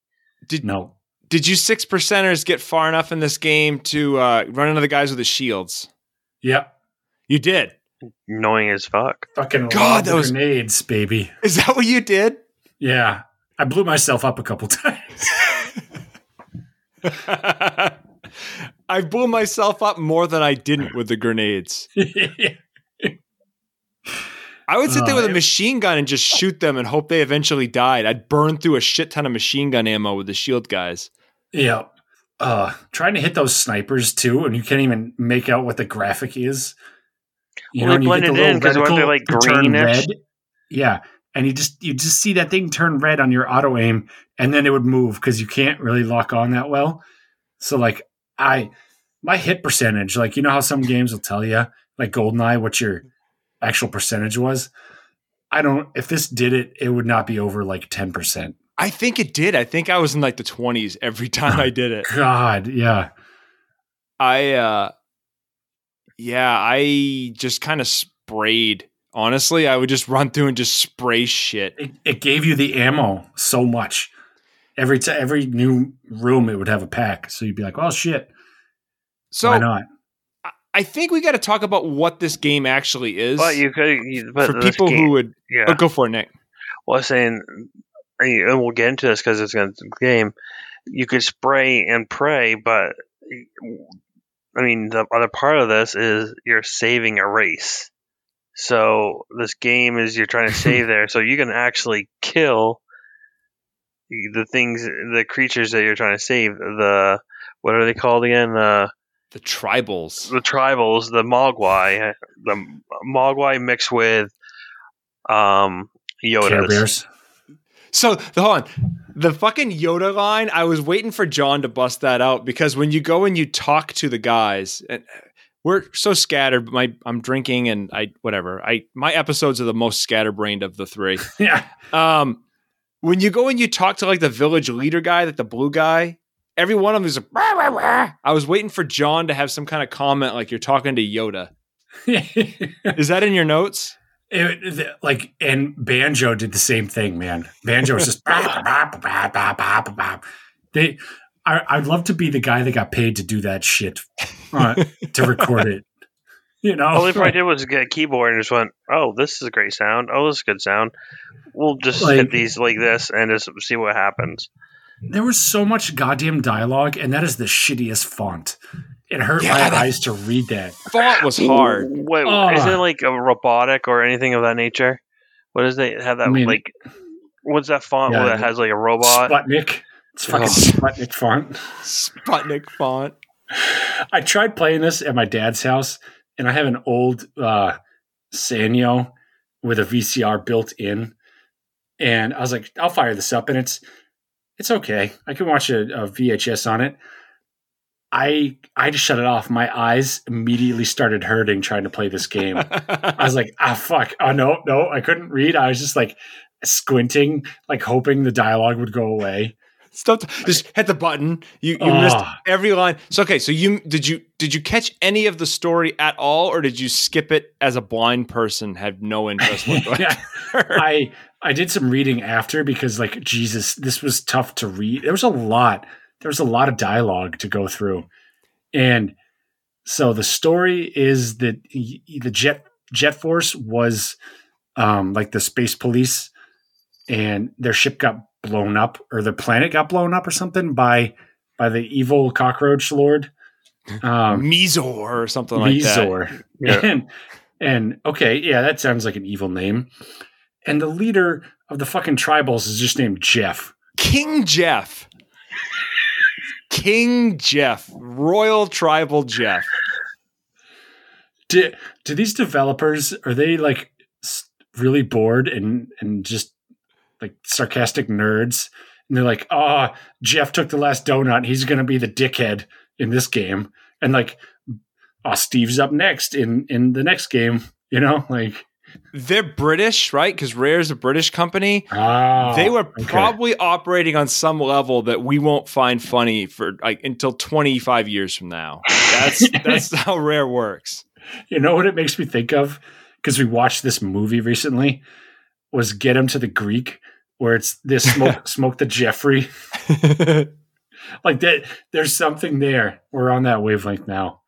Did no? Did you six percenters get far enough in this game to uh, run into the guys with the shields? Yeah, you did. Annoying as fuck. Fucking God, those grenades, baby. Is that what you did? Yeah, I blew myself up a couple times. I blew myself up more than I didn't with the grenades. I would sit there with a machine gun and just shoot them and hope they eventually died. I'd burn through a shit ton of machine gun ammo with the shield guys. Yeah. Uh, trying to hit those snipers too, and you can't even make out what the graphic is. You well, know, they blend it in because they're like greenish. Yeah. And you just you just see that thing turn red on your auto aim, and then it would move because you can't really lock on that well. So like I, my hit percentage, like, you know how some games will tell you, like GoldenEye, what your actual percentage was. I don't, if this did it, it would not be over like ten percent. I think it did. I think I was in like the twenties every time I did it. God. Yeah. I, uh, yeah, I just kind of sprayed. Honestly, I would just run through and just spray shit. It, it gave you the ammo so much. Every t- every new room, it would have a pack. So you'd be like, oh, shit. So why not? I think we got to talk about what this game actually is. But you could, you, but for people game, who would yeah. oh, go for it, Nick. Well, I was saying, and we'll get into this because it's a game, you could spray and pray, but I mean, the other part of this is you're saving a race. So this game is you're trying to save there. So you can actually kill the things, the creatures that you're trying to save, the, what are they called again? Uh, the tribals. The tribals, the Mogwai. The Mogwai mixed with um, Yodas. Care Bears. So, hold on. The fucking Yoda line, I was waiting for John to bust that out because when you go and you talk to the guys, and we're so scattered, but my, I'm drinking and I, whatever. I My episodes are the most scatterbrained of the three. yeah. Um. When you go and you talk to like the village leader guy, that the blue guy, every one of them is like, rah, rah, rah. I was waiting for John to have some kind of comment like you're talking to Yoda. Is that in your notes? It, the, like, and Banjo did the same thing, man. Banjo was just, bah, bah, bah, bah, bah, bah, bah, bah. They, I, I'd love to be the guy that got paid to do that shit, uh, to record it. You know, all they probably did was get a keyboard and just went, oh, this is a great sound. Oh, this is a good sound. We'll just like, hit these like this and just see what happens. There was so much goddamn dialogue, and that is the shittiest font. It hurt yeah, my eyes to read that. Font was hard. Wait, uh, is it like a robotic or anything of that nature? What does they have that I mean, like? What's that font yeah, that has like a robot? Sputnik. It's fucking oh. Sputnik font. Sputnik font. I tried playing this at my dad's house. And I have an old uh, Sanyo with a V C R built in. And I was like, I'll fire this up. And it's it's okay. I can watch a, a V H S on it. I I just shut it off. My eyes immediately started hurting trying to play this game. I was like, ah, fuck. Oh, no, no. I couldn't read. I was just like squinting, like hoping the dialogue would go away. Stop! Just hit the button. You, you uh. missed every line. So okay. So you did you did you catch any of the story at all, or did you skip it as a blind person? Have no interest whatsoever. I I did some reading after because like Jesus, this was tough to read. There was a lot. There was a lot of dialogue to go through, and so the story is that the Jet Jet Force was um, like the space police, and their ship got blown up, or the planet got blown up or something by by the evil cockroach lord. Um, Mizor or something Mizor. like that. Yeah. And, and okay, yeah, that sounds like an evil name. And the leader of the fucking tribals is just named Jeff. King Jeff. King Jeff. Royal Tribal Jeff. Do, do these developers, are they like really bored and, and just like sarcastic nerds, and they're like, oh, Jeff took the last donut. He's going to be the dickhead in this game. And like, oh, Steve's up next in, in the next game, you know, like they're British, right? Cause Rare's a British company. Oh, they were okay. probably operating on some level that we won't find funny for like until twenty-five years from now. That's, that's how Rare works. You know what it makes me think of? Cause we watched this movie recently was Get Him to the Greek, where it's this smoke, smoke the Jeffrey. Like that, there's something there. We're on that wavelength now.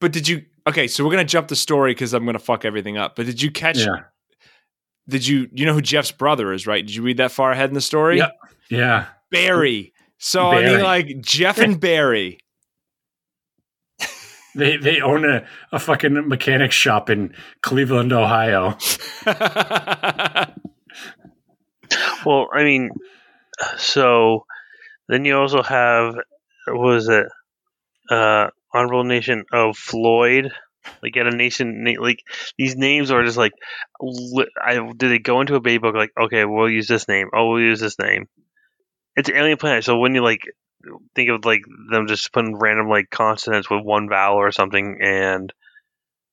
But did you? Okay, so we're gonna jump the story because I'm gonna fuck everything up. But did you catch? Yeah. Did you? You know who Jeff's brother is, right? Did you read that far ahead in the story? Yeah. Yeah. Barry. So Barry. I mean, like Jeff and Barry. They they own a, a fucking mechanic shop in Cleveland, Ohio. Well, I mean, so then you also have, what was it? Uh, Honorable Nation of Floyd. Like, at a nation, like, these names are just like, I, did they go into a baby book? Like, okay, we'll use this name. Oh, we'll use this name. It's Alien Planet. So when you like, think of like them just putting random like consonants with one vowel or something, and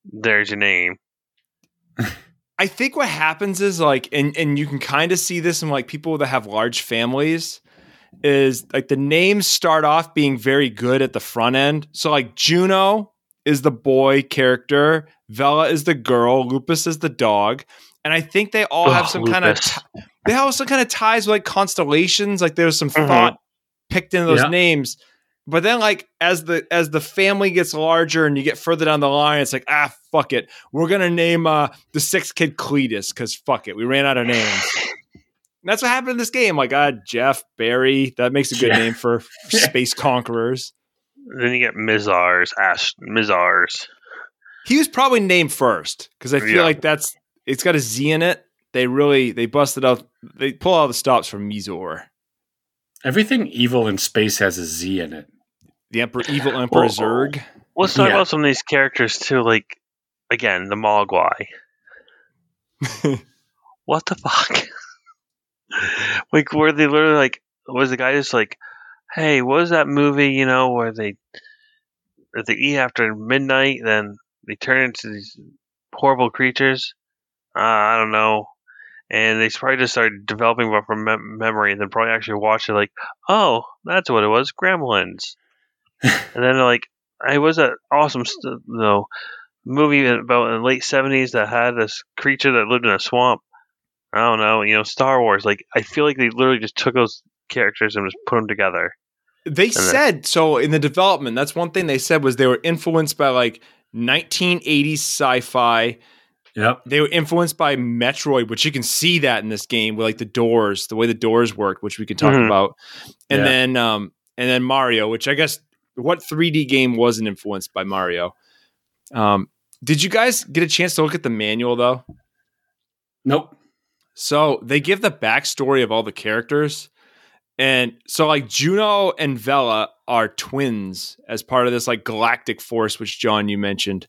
there's your name. I think what happens is like, and and you can kind of see this in like people that have large families, is like the names start off being very good at the front end. So like Juno is the boy character, Vela is the girl, Lupus is the dog, and I think they all have oh, some kind of t- they have some kind of ties with like constellations. Like there's some mm-hmm. thought picked into those yeah. names, but then like as the as the family gets larger and you get further down the line, it's like ah fuck it, we're gonna name uh, the sixth kid Cletus because fuck it, we ran out of names. And that's what happened in this game. Like ah, Jeff, Barry, that makes a good yeah. name for, for space conquerors. Then you get Mizar's Ash Mizar's. He was probably named first because I feel yeah. like that's it's got a Z in it. They really they busted out they pull all the stops from Mizor. Everything evil in space has a Z in it. The Emperor, evil Emperor well, Zurg. Well, let's talk yeah. about some of these characters too. Like, again, the Mogwai. What the fuck? Like, were they literally like? Was the guy just like, "Hey, what was that movie? You know, where they they eat after midnight, then they turn into these horrible creatures." Uh, I don't know. And they probably just started developing one from mem- memory and then probably actually watched it like, oh, that's what it was, Gremlins. And then they're like, it was an awesome st- you know, movie about in the late seventies that had this creature that lived in a swamp. I don't know, you know, Star Wars. Like, I feel like they literally just took those characters and just put them together. They and said, then- so in the development, that's one thing they said was they were influenced by like nineteen eighties sci-fi. Yep. They were influenced by Metroid, which you can see that in this game with like the doors, the way the doors work, which we can talk mm-hmm. about. And yeah. then um, and then Mario, which I guess what three D game wasn't influenced by Mario. Um, did you guys get a chance to look at the manual though? Nope. So they give the backstory of all the characters. And so like Juno and Vela are twins as part of this like galactic force, which John, you mentioned.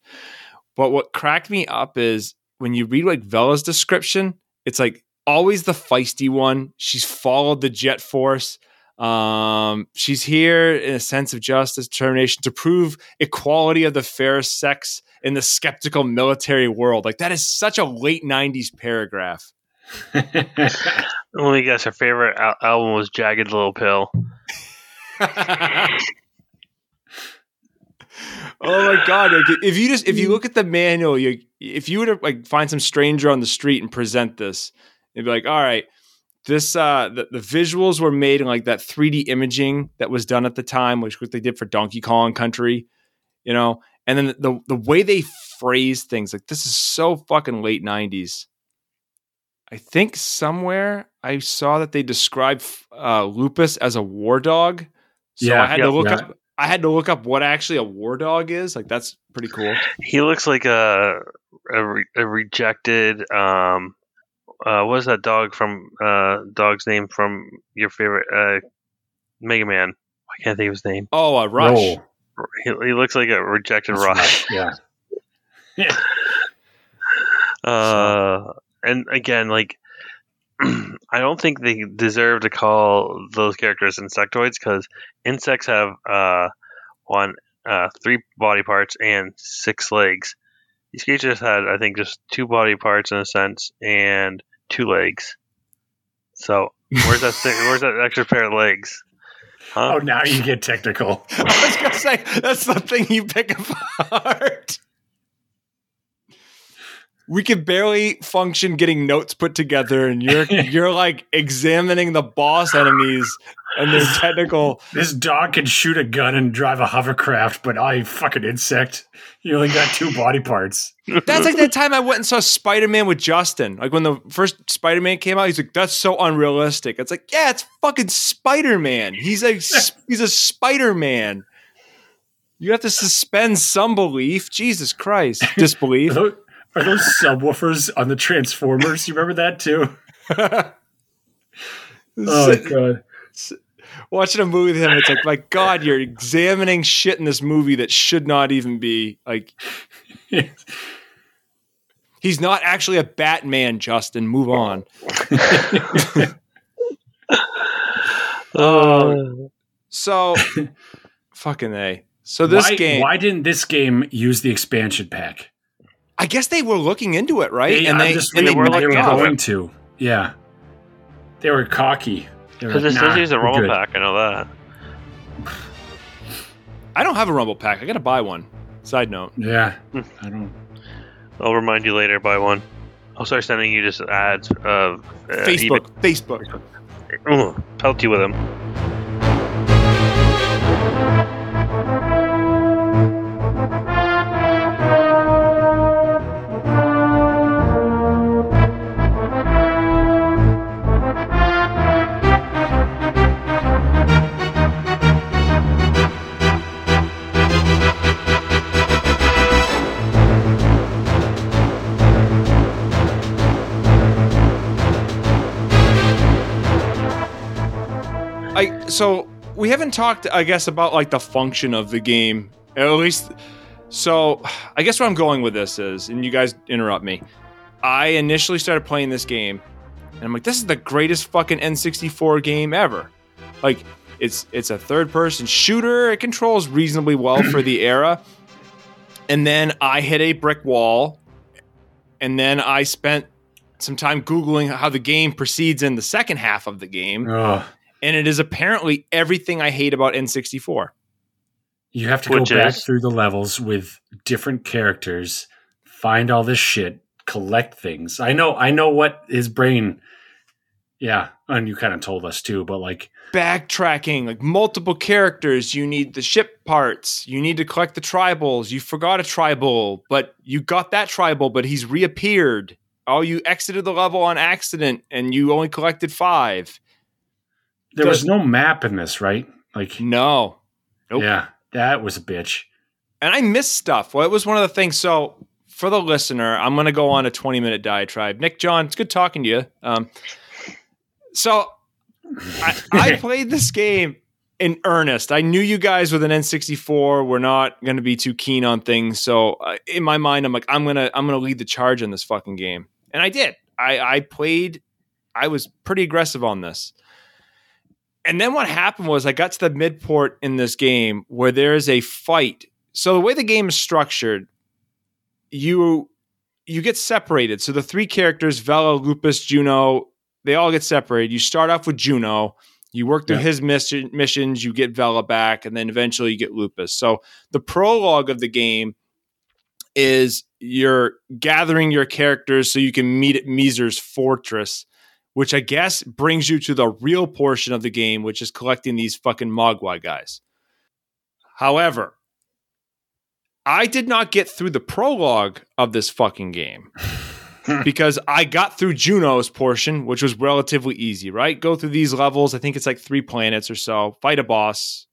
But what cracked me up is when you read like Vela's description, it's like always the feisty one. She's followed the Jet Force. Um, she's here in a sense of justice, determination to prove equality of the fair sex in the skeptical military world. Like that is such a late nineties paragraph. Let me guess, her favorite al- album was Jagged Little Pill. Oh my God! Like, if you just if you look at the manual, you if you were to like find some stranger on the street and present this, it'd be like, all right, this uh, the, the visuals were made in like that three D imaging that was done at the time, which what they did for Donkey Kong Country, you know. And then the the way they phrase things, like this is so fucking late nineties. I think somewhere I saw that they described uh, Lupus as a war dog. So yeah, I had yeah, to look yeah. up. I had to look up what actually a war dog is. Like, that's pretty cool. He looks like a a, re, a rejected. Um, uh, what is that dog from? Uh, dog's name from your favorite uh, Mega Man. I can't think of his name. Oh, uh, Rush. No. He, he looks like a rejected that's Rush. Right. Yeah. yeah. Uh, and again, like, I don't think they deserve to call those characters insectoids because insects have uh, one, uh, three body parts and six legs. These creatures had, I think, just two body parts in a sense and two legs. So where's that? Th- where's that extra pair of legs? Huh? Oh, now you get technical. I was gonna say that's the thing you pick apart. We could barely function getting notes put together, and you're you're like examining the boss enemies and their technical. This dog can shoot a gun and drive a hovercraft, but I fucking insect. You only got two body parts. That's like that time I went and saw Spider-Man with Justin. Like when the first Spider-Man came out, he's like, "That's so unrealistic." It's like, yeah, it's fucking Spider-Man. He's like, he's a Spider-Man. You have to suspend some belief. Jesus Christ, disbelief. Are those subwoofers on the Transformers? You remember that too? Oh God! Watching a movie with him, it's like, my God, you're examining shit in this movie that should not even be like. He's not actually a Batman, Justin. Move on. um, so, fucking A. So this why, game. Why didn't this game use the expansion pack? I guess they were looking into it, right? They, and they, just and they were, they were going to. Yeah. They were cocky. Because this does use a rumble good. pack, I know that. I don't have a rumble pack. I got to buy one. Side note. Yeah. I don't. I'll remind you later, buy one. I'll start sending you just ads of... Uh, Facebook. eBay. Facebook. Ooh, pelt you with them. So we haven't talked, I guess, about like the function of the game, at least. So I guess where I'm going with this is, and you guys interrupt me. I initially started playing this game and I'm like, this is the greatest fucking N sixty-four game ever. Like it's, it's a third person shooter. It controls reasonably well for the era. And then I hit a brick wall and then I spent some time Googling how the game proceeds in the second half of the game. Ugh. And it is apparently everything I hate about N sixty-four. You have to Which go back is? through the levels with different characters, find all this shit, collect things. I know, I know what his brain. Yeah, and you kind of told us too, but like backtracking, like multiple characters. You need the ship parts. You need to collect the tribals. You forgot a tribal, but you got that tribal, but he's reappeared. Oh, you exited the level on accident, and you only collected five. There was no map in this, right? Like no. Nope. Yeah, that was a bitch. And I missed stuff. Well, it was one of the things. So for the listener, I'm going to go on a twenty-minute diatribe. Nick, John, it's good talking to you. Um, so I, I played this game in earnest. I knew you guys with an N sixty-four were not going to be too keen on things. So uh, in my mind, I'm like, I'm going to I'm going to lead the charge in this fucking game. And I did. I, I played. I was pretty aggressive on this. And then what happened was I got to the midport in this game where there is a fight. So the way the game is structured, you you get separated. So the three characters, Vela, Lupus, Juno, they all get separated. You start off with Juno. You work through yeah. his mission, missions, you get Vela back, and then eventually you get Lupus. So the prologue of the game is you're gathering your characters so you can meet at Miser's fortress, which I guess brings you to the real portion of the game, which is collecting these fucking Mogwai guys. However, I did not get through the prologue of this fucking game. Because I got through Juno's portion, which was relatively easy, right? Go through these levels. I think it's like three planets or so. Fight a boss.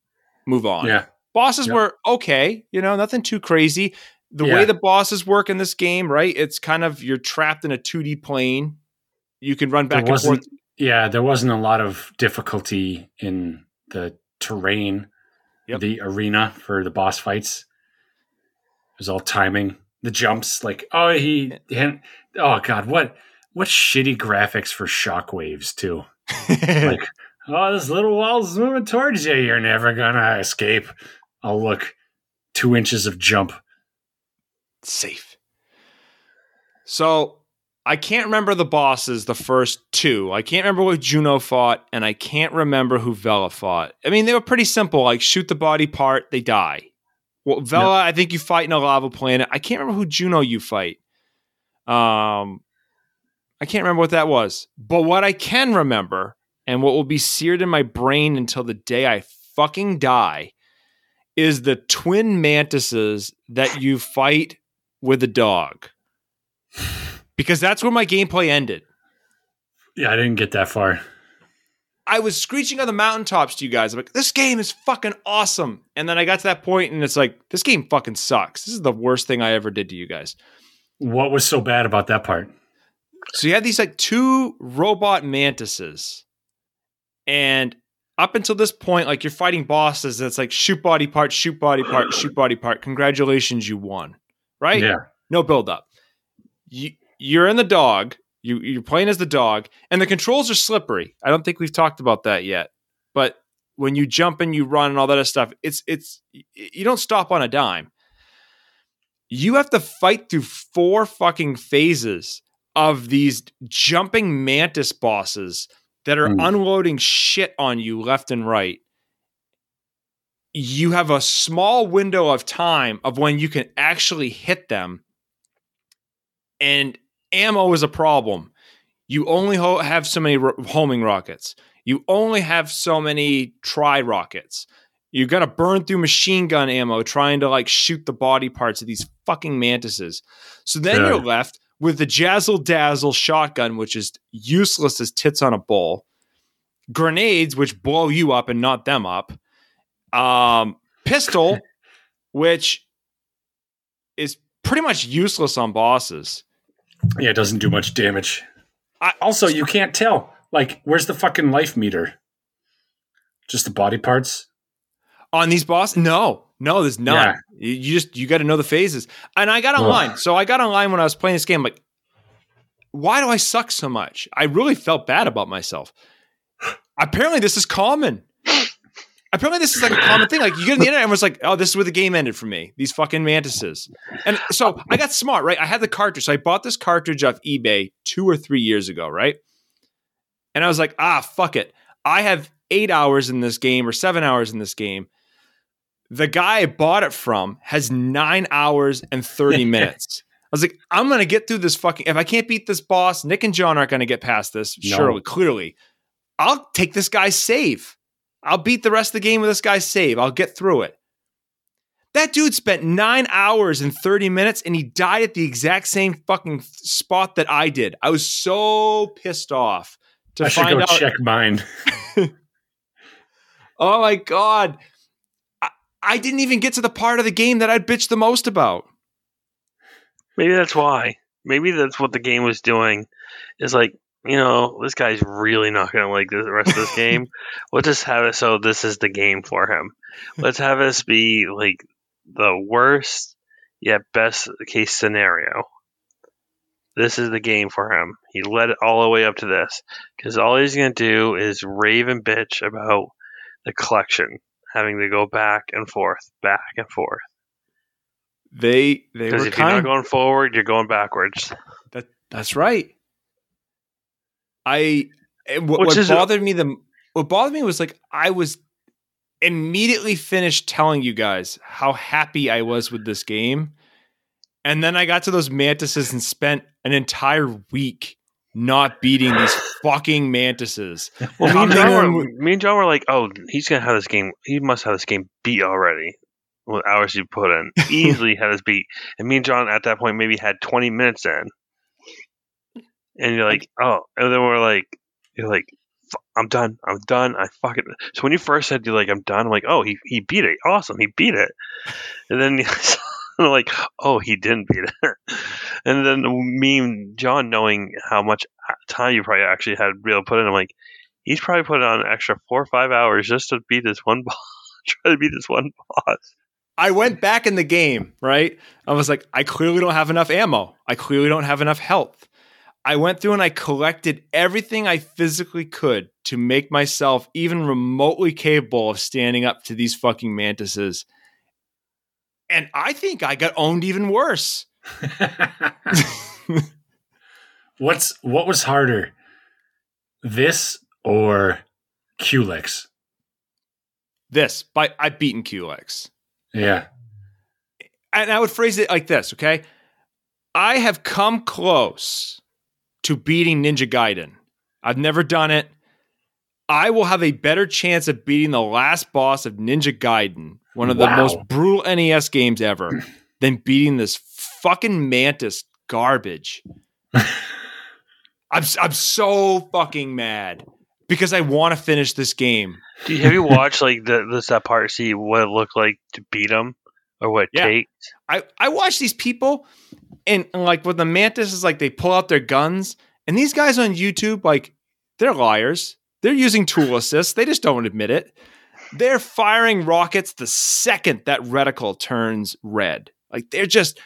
Move on. Yeah. Bosses yep. were okay. You know, nothing too crazy. The yeah. way the bosses work in this game, right? It's kind of you're trapped in a two D plane. You can run back and forth. Yeah, there wasn't a lot of difficulty in the terrain, yep. the arena for the boss fights. It was all timing. The jumps, like, oh, he, he oh, God, what, what shitty graphics for shockwaves, too. Like, oh, this little wall's moving towards you. You're never going to escape. Oh, look, two inches of jump. Safe. So, I can't remember the bosses, the first two. I can't remember what Juno fought, and I can't remember who Vela fought. I mean, they were pretty simple, like, shoot the body part, they die. Well, Vela, no. I think you fight in a lava planet. I can't remember who Juno you fight. Um, I can't remember what that was. But what I can remember, and what will be seared in my brain until the day I fucking die, is the twin mantises that you fight with a dog. Because that's where my gameplay ended. Yeah, I didn't get that far. I was screeching on the mountaintops to you guys. I'm like, this game is fucking awesome. And then I got to that point and it's like, this game fucking sucks. This is the worst thing I ever did to you guys. What was so bad about that part? So you had these like two robot mantises. And up until this point, like you're fighting bosses. That's like shoot body part, shoot body part, shoot body part. Congratulations, you won. Right? Yeah. No build up. You, you're in the dog. You, you're playing as the dog, and the controls are slippery. I don't think we've talked about that yet. But when you jump and you run and all that stuff, it's it's you don't stop on a dime. You have to fight through four fucking phases of these jumping mantis bosses that are mm. unloading shit on you left and right. You have a small window of time of when you can actually hit them. And ammo is a problem. You only ho- have so many ro- homing rockets. You only have so many tri-rockets. You got to burn through machine gun ammo trying to like shoot the body parts of these fucking mantises. So then yeah. you're left with the Jazzle Dazzle shotgun, which is useless as tits on a bowl. Grenades, which blow you up and not them up. Um, pistol, which is pretty much useless on bosses. Yeah, it doesn't do much damage. I, also, you can't tell. Like, where's the fucking life meter? Just the body parts? On these bosses? No. No, there's none. Yeah. You just, you got to know the phases. And I got online. Ugh. So I got online when I was playing this game. Like, why do I suck so much? I really felt bad about myself. Apparently, this is common. Apparently, this is like a common thing. Like, you get on the internet, everyone's like, oh, this is where the game ended for me. These fucking mantises. And so I got smart, right? I had the cartridge. So I bought this cartridge off eBay two or three years ago, right? And I was like, ah, fuck it. I have eight hours in this game or seven hours in this game. The guy I bought it from has nine hours and thirty minutes. I was like, I'm going to get through this fucking... If I can't beat this boss, Nick and John aren't going to get past this. No. Surely, clearly. I'll take this guy's save. I'll beat the rest of the game with this guy's save. I'll get through it. That dude spent nine hours and thirty minutes and he died at the exact same fucking spot that I did. I was so pissed off to I find go out. Check mine. Oh my God. I, I didn't even get to the part of the game that I'd bitched the most about. Maybe that's why. Maybe that's what the game was doing. It's like, you know, this guy's really not going to like the rest of this game. We'll just have it so this is the game for him. Let's have this be, like, the worst yet best case scenario. This is the game for him. He led it all the way up to this. Because all he's going to do is rave and bitch about the collection. Having to go back and forth, back and forth. They they were if kind. You're not going forward, you're going backwards. That that's right. I what, what bothered a- me the what bothered me was like I was immediately finished telling you guys how happy I was with this game, and then I got to those mantises and spent an entire week not beating these fucking mantises. Well, me and, John were, me and John were like, "Oh, he's gonna have this game. He must have this game beat already." With hours you put in, easily had us beat. And me and John at that point maybe had twenty minutes in, and you're like, "Oh," and then we're like, "You're like, I'm done. I'm done. I fucking." So when you first said you're like, "I'm done," I'm like, "Oh, he he beat it. Awesome, he beat it." And then. Like, oh, he didn't beat it. And then me and John, knowing how much time you probably actually had real put in, I'm like, he's probably put on an extra four or five hours just to beat this one boss. Try to beat this one boss. I went back in the game, right? I was like, I clearly don't have enough ammo. I clearly don't have enough health. I went through and I collected everything I physically could to make myself even remotely capable of standing up to these fucking mantises. And I think I got owned even worse. What's what was harder, this or Culex? This, but I've beaten Culex. Yeah, and I would phrase it like this. Okay, I have come close to beating Ninja Gaiden. I've never done it. I will have a better chance of beating the last boss of Ninja Gaiden, one of wow. the most brutal N E S games ever, than beating this fucking mantis garbage. I'm I'm so fucking mad because I want to finish this game. Do you, have you watched like the, this that part? See what it looked like to beat them, or what it yeah. takes. I I watch these people, and, and like with the mantis is like they pull out their guns, and these guys on YouTube like they're liars. They're using tool assist. They just don't admit it. They're firing rockets the second that reticle turns red. Like they're just,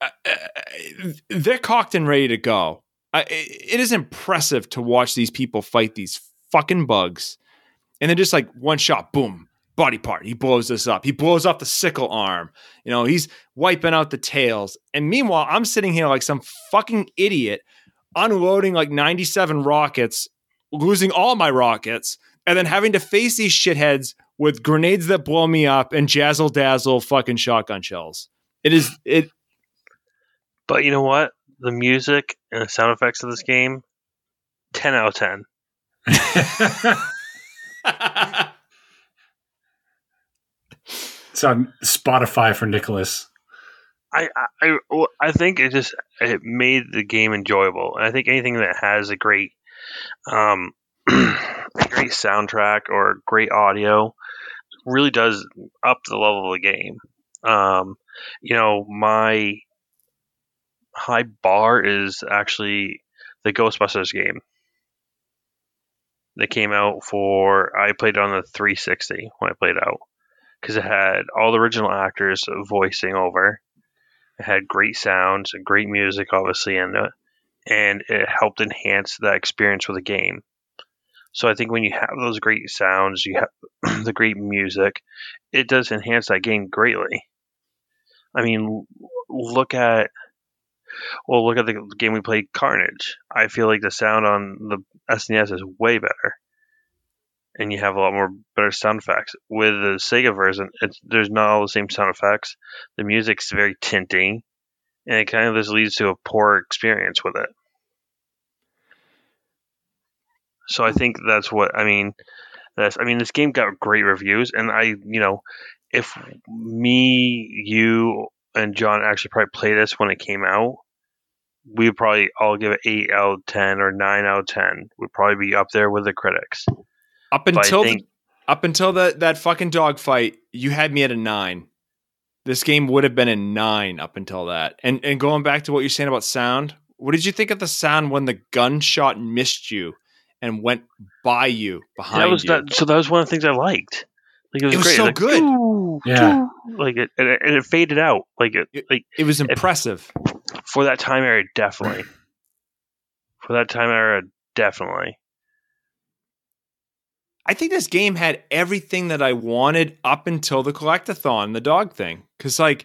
uh, uh, they're cocked and ready to go. Uh, it, it is impressive to watch these people fight these fucking bugs. And they're just like one shot, boom, body part. He blows this up. He blows off the sickle arm. You know, he's wiping out the tails. And meanwhile, I'm sitting here like some fucking idiot unloading like ninety-seven rockets, losing all my rockets, and then having to face these shitheads with grenades that blow me up and jazzle dazzle fucking shotgun shells. It is it. But you know what? The music and the sound effects of this game, ten out of ten. It's on Spotify for Nicholas. I I I think it just it made the game enjoyable, and I think anything that has a great. Um, a great soundtrack or great audio really does up the level of the game. Um, you know, my high bar is actually the Ghostbusters game that came out for. I played it on the three sixty when I played it out because it had all the original actors voicing over. It had great sounds, great music, obviously, in it. And it helped enhance that experience with the game. So I think when you have those great sounds, you have the great music, it does enhance that game greatly. I mean, look at well, look at the game we played, Carnage. I feel like the sound on the S N E S is way better, and you have a lot more better sound effects. With the Sega version, it's, there's not all the same sound effects. The music's very tinty, and it kind of just leads to a poor experience with it. So I think that's what I mean. That's I mean this game got great reviews, and I you know if me, you, and John actually probably played this when it came out, we would probably all give it eight out of ten or nine out of ten. We'd probably be up there with the critics. Up until think, the, up until that that fucking dogfight, you had me at a nine. This game would have been a nine up until that. And and going back to what you're saying about sound, what did you think of the sound when the gunshot missed you and went by you, behind that was you? Not, so that was one of the things I liked. Like it was, it was great. so like, good. Ooh, yeah, ooh. Like it, and, it, and it faded out. Like it, it like it was impressive it, for that time era. Definitely for that time era. Definitely. I think this game had everything that I wanted up until the collectathon, the dog thing. Because, like,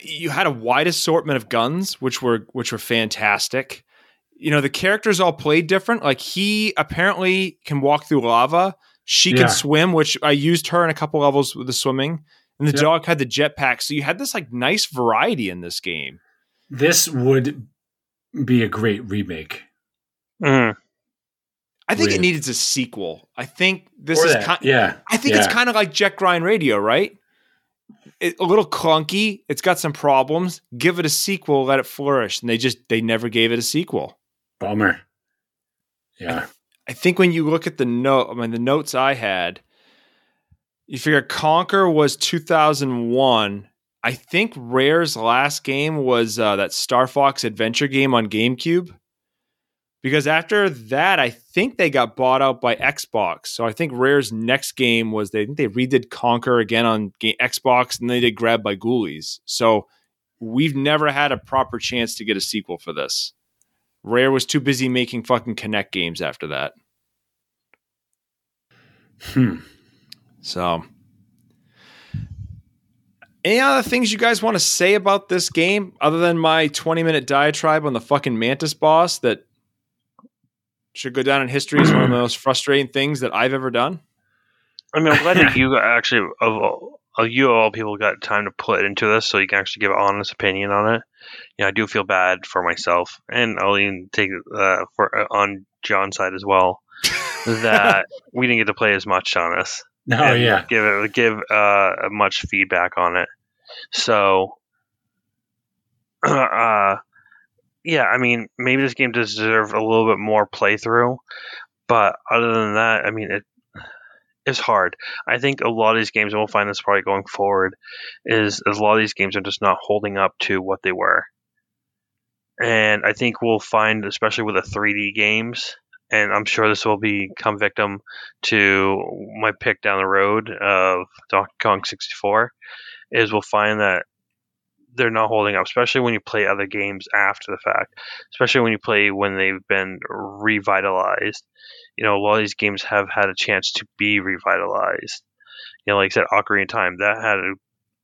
you had a wide assortment of guns, which were which were fantastic. You know, the characters all played different. Like, he apparently can walk through lava. She yeah. can swim, which I used her in a couple levels with the swimming. And the yep. dog had the jetpack. So you had this like nice variety in this game. This would be a great remake. Mm. I think Weird. it needs a sequel. I think this or is kind. Yeah. I think yeah. it's kind of like Jet Grind Radio, right? It, a little clunky. It's got some problems. Give it a sequel. Let it flourish. And they just they never gave it a sequel. Bummer. Yeah. I, I think when you look at the note, I mean the notes I had, you figure Conker was two thousand one. I think Rare's last game was uh, that Star Fox Adventure game on GameCube. Because after that, I think they got bought out by Xbox. So I think Rare's next game was they I think they redid Conker again on game, Xbox, and they did Grabbed by Ghoulies. So we've never had a proper chance to get a sequel for this. Rare was too busy making fucking Kinect games after that. Hmm. So, any other things you guys want to say about this game other than my twenty-minute diatribe on the fucking Mantis boss that should go down in history as one of the most frustrating things that I've ever done? I mean, I'm glad that you actually, of all, you of all people, got time to put into this, so you can actually give an honest opinion on it. Yeah, I do feel bad for myself, and I'll even take uh, for uh, on John's side as well that we didn't get to play as much on this. No, yeah, give it, give uh, much feedback on it. So, uh. Yeah, I mean, maybe this game deserved a little bit more playthrough, but other than that, I mean, it is hard. I think a lot of these games, and we'll find this probably going forward, is, is a lot of these games are just not holding up to what they were. And I think we'll find, especially with the three D games, and I'm sure this will become victim to my pick down the road of Donkey Kong sixty-four, is we'll find that they're not holding up, especially when you play other games after the fact, especially when you play when they've been revitalized. You know, a lot of these games have had a chance to be revitalized. You know, like I said, Ocarina of Time, that had a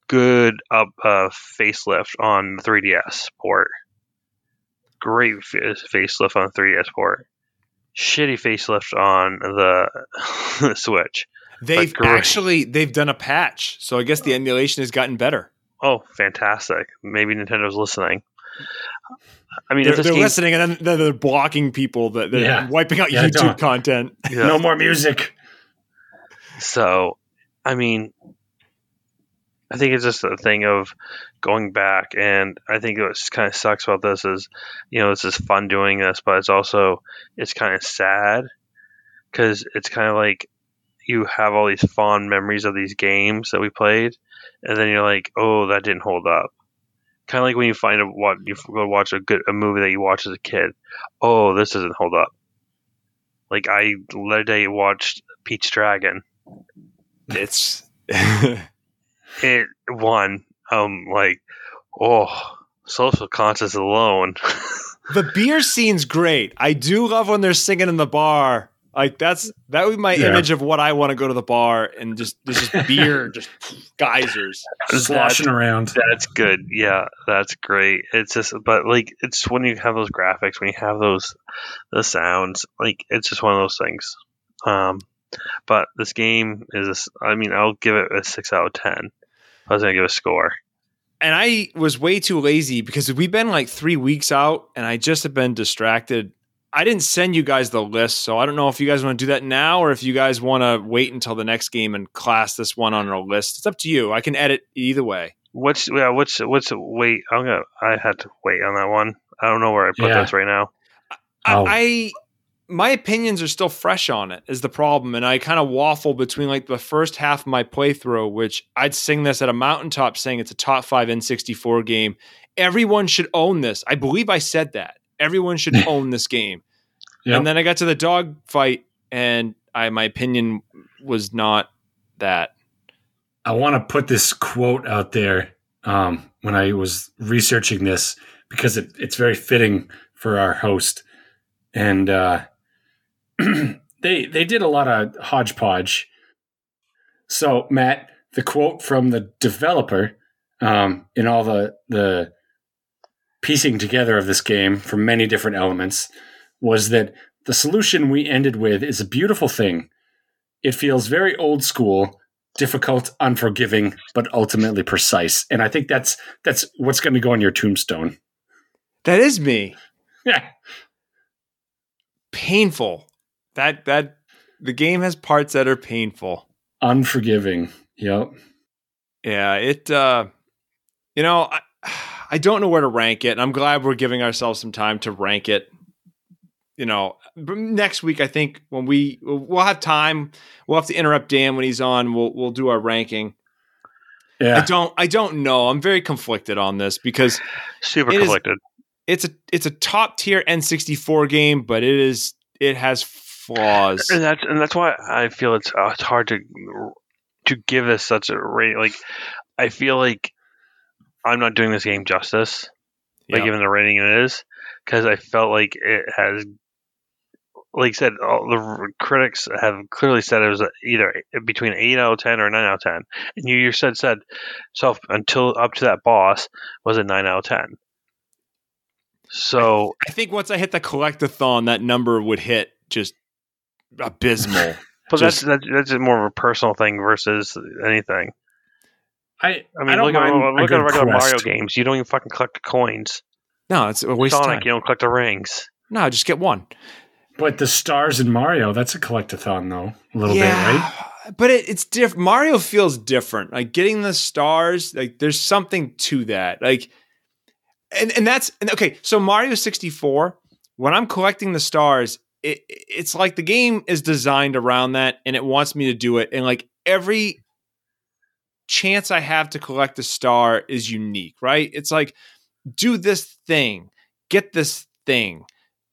good up uh, facelift on the three D S port. Great f- facelift on the three D S port. Shitty facelift on the Switch. They've actually, they've done a patch, so I guess the emulation has gotten better. Oh, fantastic. Maybe Nintendo's listening. I mean, they're, they're game... listening and then they're, they're blocking people that they're yeah. wiping out yeah, YouTube don't. content. Yeah. No more music. So, I mean, I think it's just a thing of going back. And I think what kind of sucks about this is, you know, it's just fun doing this, but it's also, it's kind of sad because it's kind of like you have all these fond memories of these games that we played. And then you're like, oh, that didn't hold up. Kind of like when you find a what you go watch a good a movie that you watch as a kid. Oh, this doesn't hold up. Like I the other day watched Peach Dragon. It's it won. Um, like oh, social conscience alone. The beer scene's great. I do love when they're singing in the bar. Like that's that would be my yeah. image of what I want to go to the bar and just there's just beer, just geysers, sloshing around. That's good, yeah, that's great. It's just, but like it's when you have those graphics, when you have those the sounds, like it's just one of those things. Um, but this game is, I mean, I'll give it a six out of ten. I was gonna give it a score. And I was way too lazy because we've been like three weeks out, and I just have been distracted. I didn't send you guys the list, so I don't know if you guys want to do that now or if you guys want to wait until the next game and class this one on our list. It's up to you. I can edit either way. What's yeah? What's what's wait? I'm gonna. I had to wait on that one. I don't know where I put yeah. this right now. I, oh. I my opinions are still fresh on it is the problem, and I kind of waffle between like the first half of my playthrough, which I'd sing this at a mountaintop, saying it's a top five N sixty-four game. Everyone should own this. I believe I said that. Everyone should own this game. Yep. And then I got to the dog fight, and I my opinion was not that. I want to put this quote out there um, when I was researching this because it, it's very fitting for our host. And uh, they they did a lot of hodgepodge. So, Matt, the quote from the developer um, in all the the piecing together of this game from many different elements was that the solution we ended with is a beautiful thing. It feels very old school, difficult, unforgiving, but ultimately precise. And I think that's that's what's going to go on your tombstone. That is me. Yeah. Painful. That that the game has parts that are painful. Unforgiving. Yep. Yeah, it uh you know, I, I don't know where to rank it, and I'm glad we're giving ourselves some time to rank it. You know, next week, I think when we, we'll have time, we'll have to interrupt Dan when he's on. We'll, we'll do our ranking. Yeah. I don't, I don't know. I'm very conflicted on this because super it conflicted. Is, it's a, it's a top tier N sixty-four game, but it is, it has flaws. And that's, and that's why I feel it's, uh, it's hard to, to give this such a rate. Like, I feel like I'm not doing this game justice by yep. giving the rating it is. Cause I felt like it has, like I said, all the critics have clearly said it was either between eight out of ten or nine out of ten, and you yourself said, "Self until up to that boss was a nine out of ten." So I, I think once I hit the collectathon, that number would hit just abysmal. But just, that's, that's that's just more of a personal thing versus anything. I I mean, I don't look mind at look at regular Mario games. You don't even fucking collect coins. No, it's a waste of time. Sonic, you don't collect the rings. No, just get one. But the stars in Mario, that's a collectathon, though. A little yeah, bit, right? But it, it's different. Mario feels different. Like, getting the stars, like, there's something to that. Like, and, and that's, and, okay, so Mario sixty-four, when I'm collecting the stars, it, it's like the game is designed around that, and it wants me to do it. And, like, every chance I have to collect a star is unique, right? It's like, do this thing, get this thing.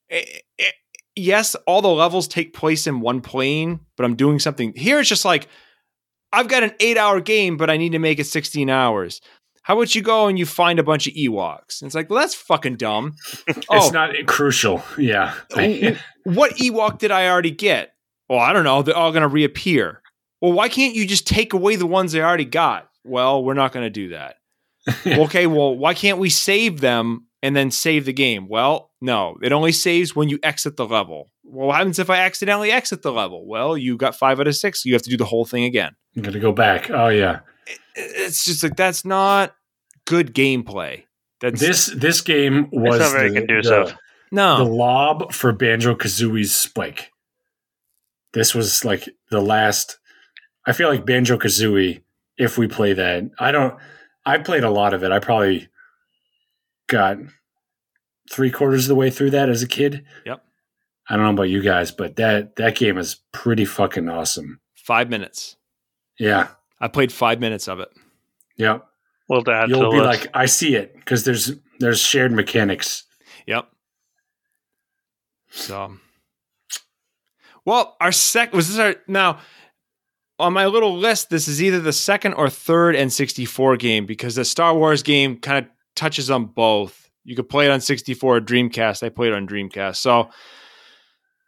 It, it, yes, all the levels take place in one plane, but I'm doing something. Here it's just like, I've got an eight-hour game, but I need to make it sixteen hours. How about you go and you find a bunch of Ewoks? And it's like, well, that's fucking dumb. It's oh, not crucial, yeah. What Ewok did I already get? Well, I don't know. They're all going to reappear. Well, why can't you just take away the ones they already got? Well, we're not going to do that. Okay, well, why can't we save them and then save the game? Well, no, it only saves when you exit the level. Well, what happens if I accidentally exit the level? Well, you got five out of six. So you have to do the whole thing again. I'm going to go back. Oh, yeah. It, it's just like, that's not good gameplay. That's This this game was not very the, conducive. The, no. the lob for Banjo-Kazooie's spike. This was like the last... I feel like Banjo-Kazooie, if we play that, I don't... I played a lot of it. I probably got three quarters of the way through that as a kid. Yep. I don't know about you guys, but that, that game is pretty fucking awesome. Five minutes. Yeah. I played five minutes of it. Yep. Well, Dad, you'll be like, I see it, because there's there's shared mechanics. Yep. So, well, our sec was this our now. On my little list, this is either the second or third N sixty-four game because the Star Wars game kind of touches on both. You could play it on sixty-four or Dreamcast. I played it on Dreamcast. So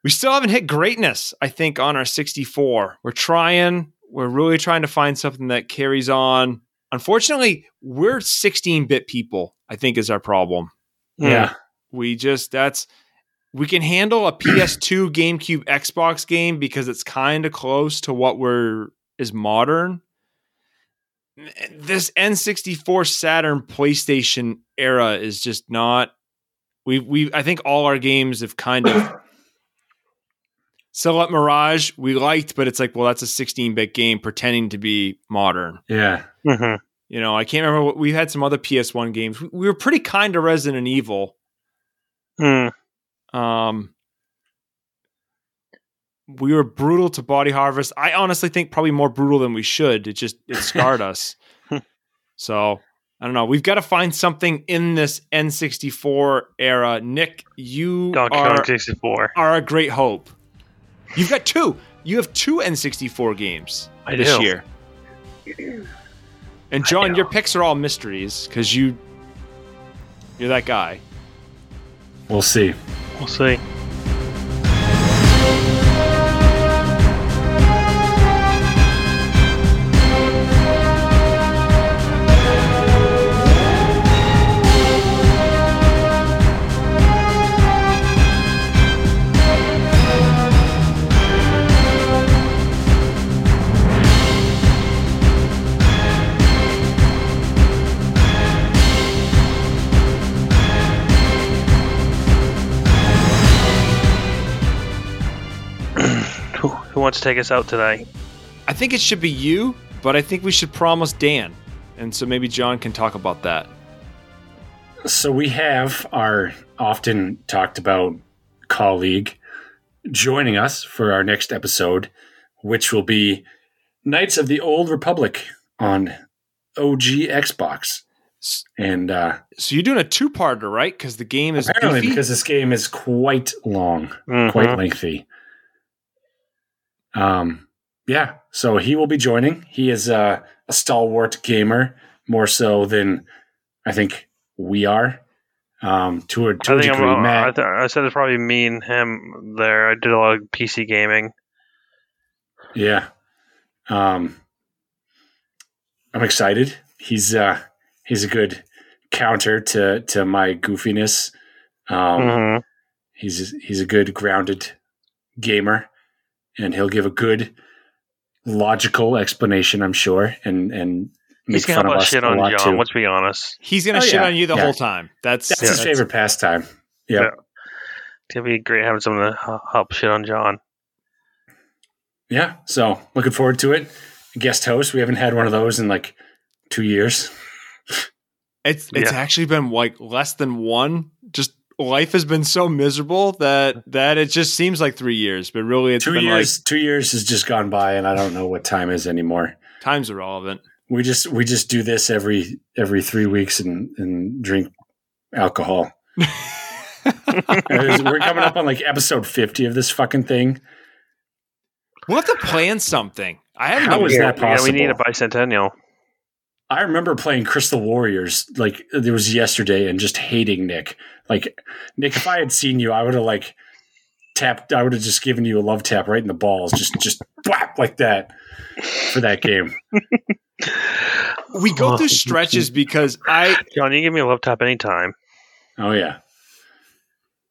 we still haven't hit greatness, I think, on our sixty-four. We're trying. We're really trying to find something that carries on. Unfortunately, we're sixteen-bit people, I think, is our problem. Yeah. We just, that's... We can handle a P S two, GameCube, Xbox game because it's kind of close to what we're is modern. This N sixty-four, Saturn, PlayStation era is just not. We we I think all our games have kind of. Silhouette Mirage we liked, but it's like, well, that's a sixteen-bit game pretending to be modern. Yeah, mm-hmm. You know, I can't remember what we had. Some other P S one games. We, we were pretty kind to Resident Evil. Hmm. Um, we were brutal to Body Harvest. I honestly think probably more brutal than we should. It just, it scarred us. So I don't know. We've got to find something in this N sixty-four era. Nick, you are, are a great hope. You've got two, you have two N sixty-four games I this do. year. And John, your picks are all mysteries. Cause you, you're that guy. We'll see. We'll see. Who wants to take us out tonight? I think it should be you, but I think we should promise Dan. And so maybe John can talk about that. So we have our often talked about colleague joining us for our next episode, which will be Knights of the Old Republic on O G Xbox. And uh, so you're doing a two-parter, right? Because the game is apparently goofy? Because this game is quite long, mm-hmm. quite lengthy. Um, yeah. So he will be joining. He is uh, a stalwart gamer, more so than I think we are. Um, to a, to I a degree, I'm, Matt. I, th- I said it's probably me and him there. I did a lot of P C gaming. Yeah. Um, I'm excited. He's. Uh, He's a good counter to, to my goofiness. Um, mm-hmm. He's he's a good grounded gamer, and he'll give a good logical explanation, I'm sure, and and make he's fun of us shit a on lot John, too. Let's be honest. He's gonna oh, shit yeah. on you the yeah. whole time. That's that's yeah, his that's, favorite pastime. Yep. Yeah, it'll be great having someone to help shit on John. Yeah, so looking forward to it. Guest host, we haven't had one of those in like two years. It's it's yeah. actually been like less than one. Just life has been so miserable that that it just seems like three years, but really it's two been years, like two years has just gone by, and I don't know what time is anymore. Time's irrelevant. We just we just do this every every three weeks and and drink alcohol. We're coming up on like episode fifty of this fucking thing. We'll have to plan something. I haven't. How is that possible? Yeah, we need a bicentennial. I remember playing Crystal Warriors like it was yesterday and just hating Nick. Like, Nick, if I had seen you, I would have like tapped. I would have just given you a love tap right in the balls, just just whap like that for that game. We go through stretches because I John, you give me a love tap anytime. Oh yeah.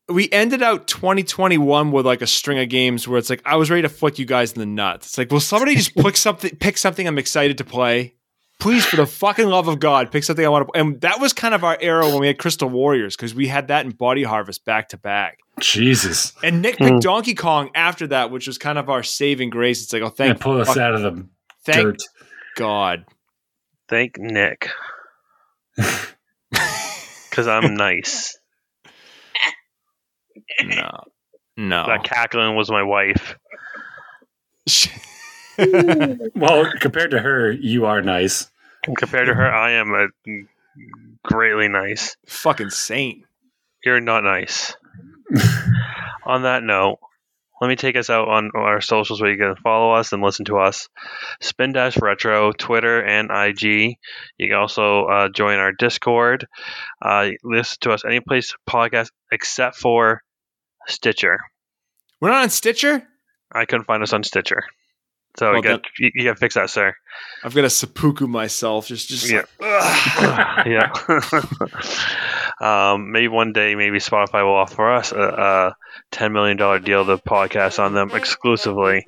We ended out twenty twenty-one with like a string of games where it's like I was ready to flick you guys in the nuts. It's like, will somebody just pick something? Pick something I'm excited to play. Please, for the fucking love of God, pick something I want to. And that was kind of our era when we had Crystal Warriors, because we had that in Body Harvest back to back. Jesus. And Nick picked mm. Donkey Kong after that, which was kind of our saving grace. It's like, oh, thank God. Pull us out of the thank dirt. God. Thank Nick. Because I'm nice. No. No. That cackling was my wife. Well, compared to her, you are nice. Compared to her, I am a greatly nice. Fucking saint. You're not nice. On that note, let me take us out on our socials where you can follow us and listen to us. Spin Dash Retro, Twitter, and I G. You can also uh, join our Discord. Uh, listen to us any place podcast except for Stitcher. We're not on Stitcher? I couldn't find us on Stitcher. So well, you got you, you got to fix that, sir. I've got to seppuku myself. Just, just yeah, like, yeah. um, maybe one day, maybe Spotify will offer us a, a ten million dollar deal to podcast on them exclusively,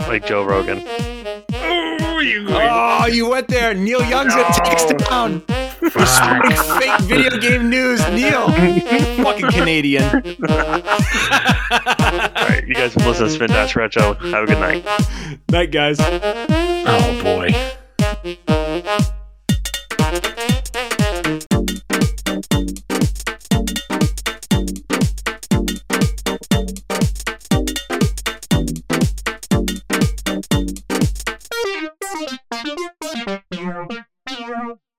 like Joe Rogan. Ooh, you oh, you went there. Neil Young's no. at Textown for spreading fake video game news. Neil, fucking Canadian. All right, you guys have listened to Spin Dash Retro. Have a good night. Night, guys. Oh, boy.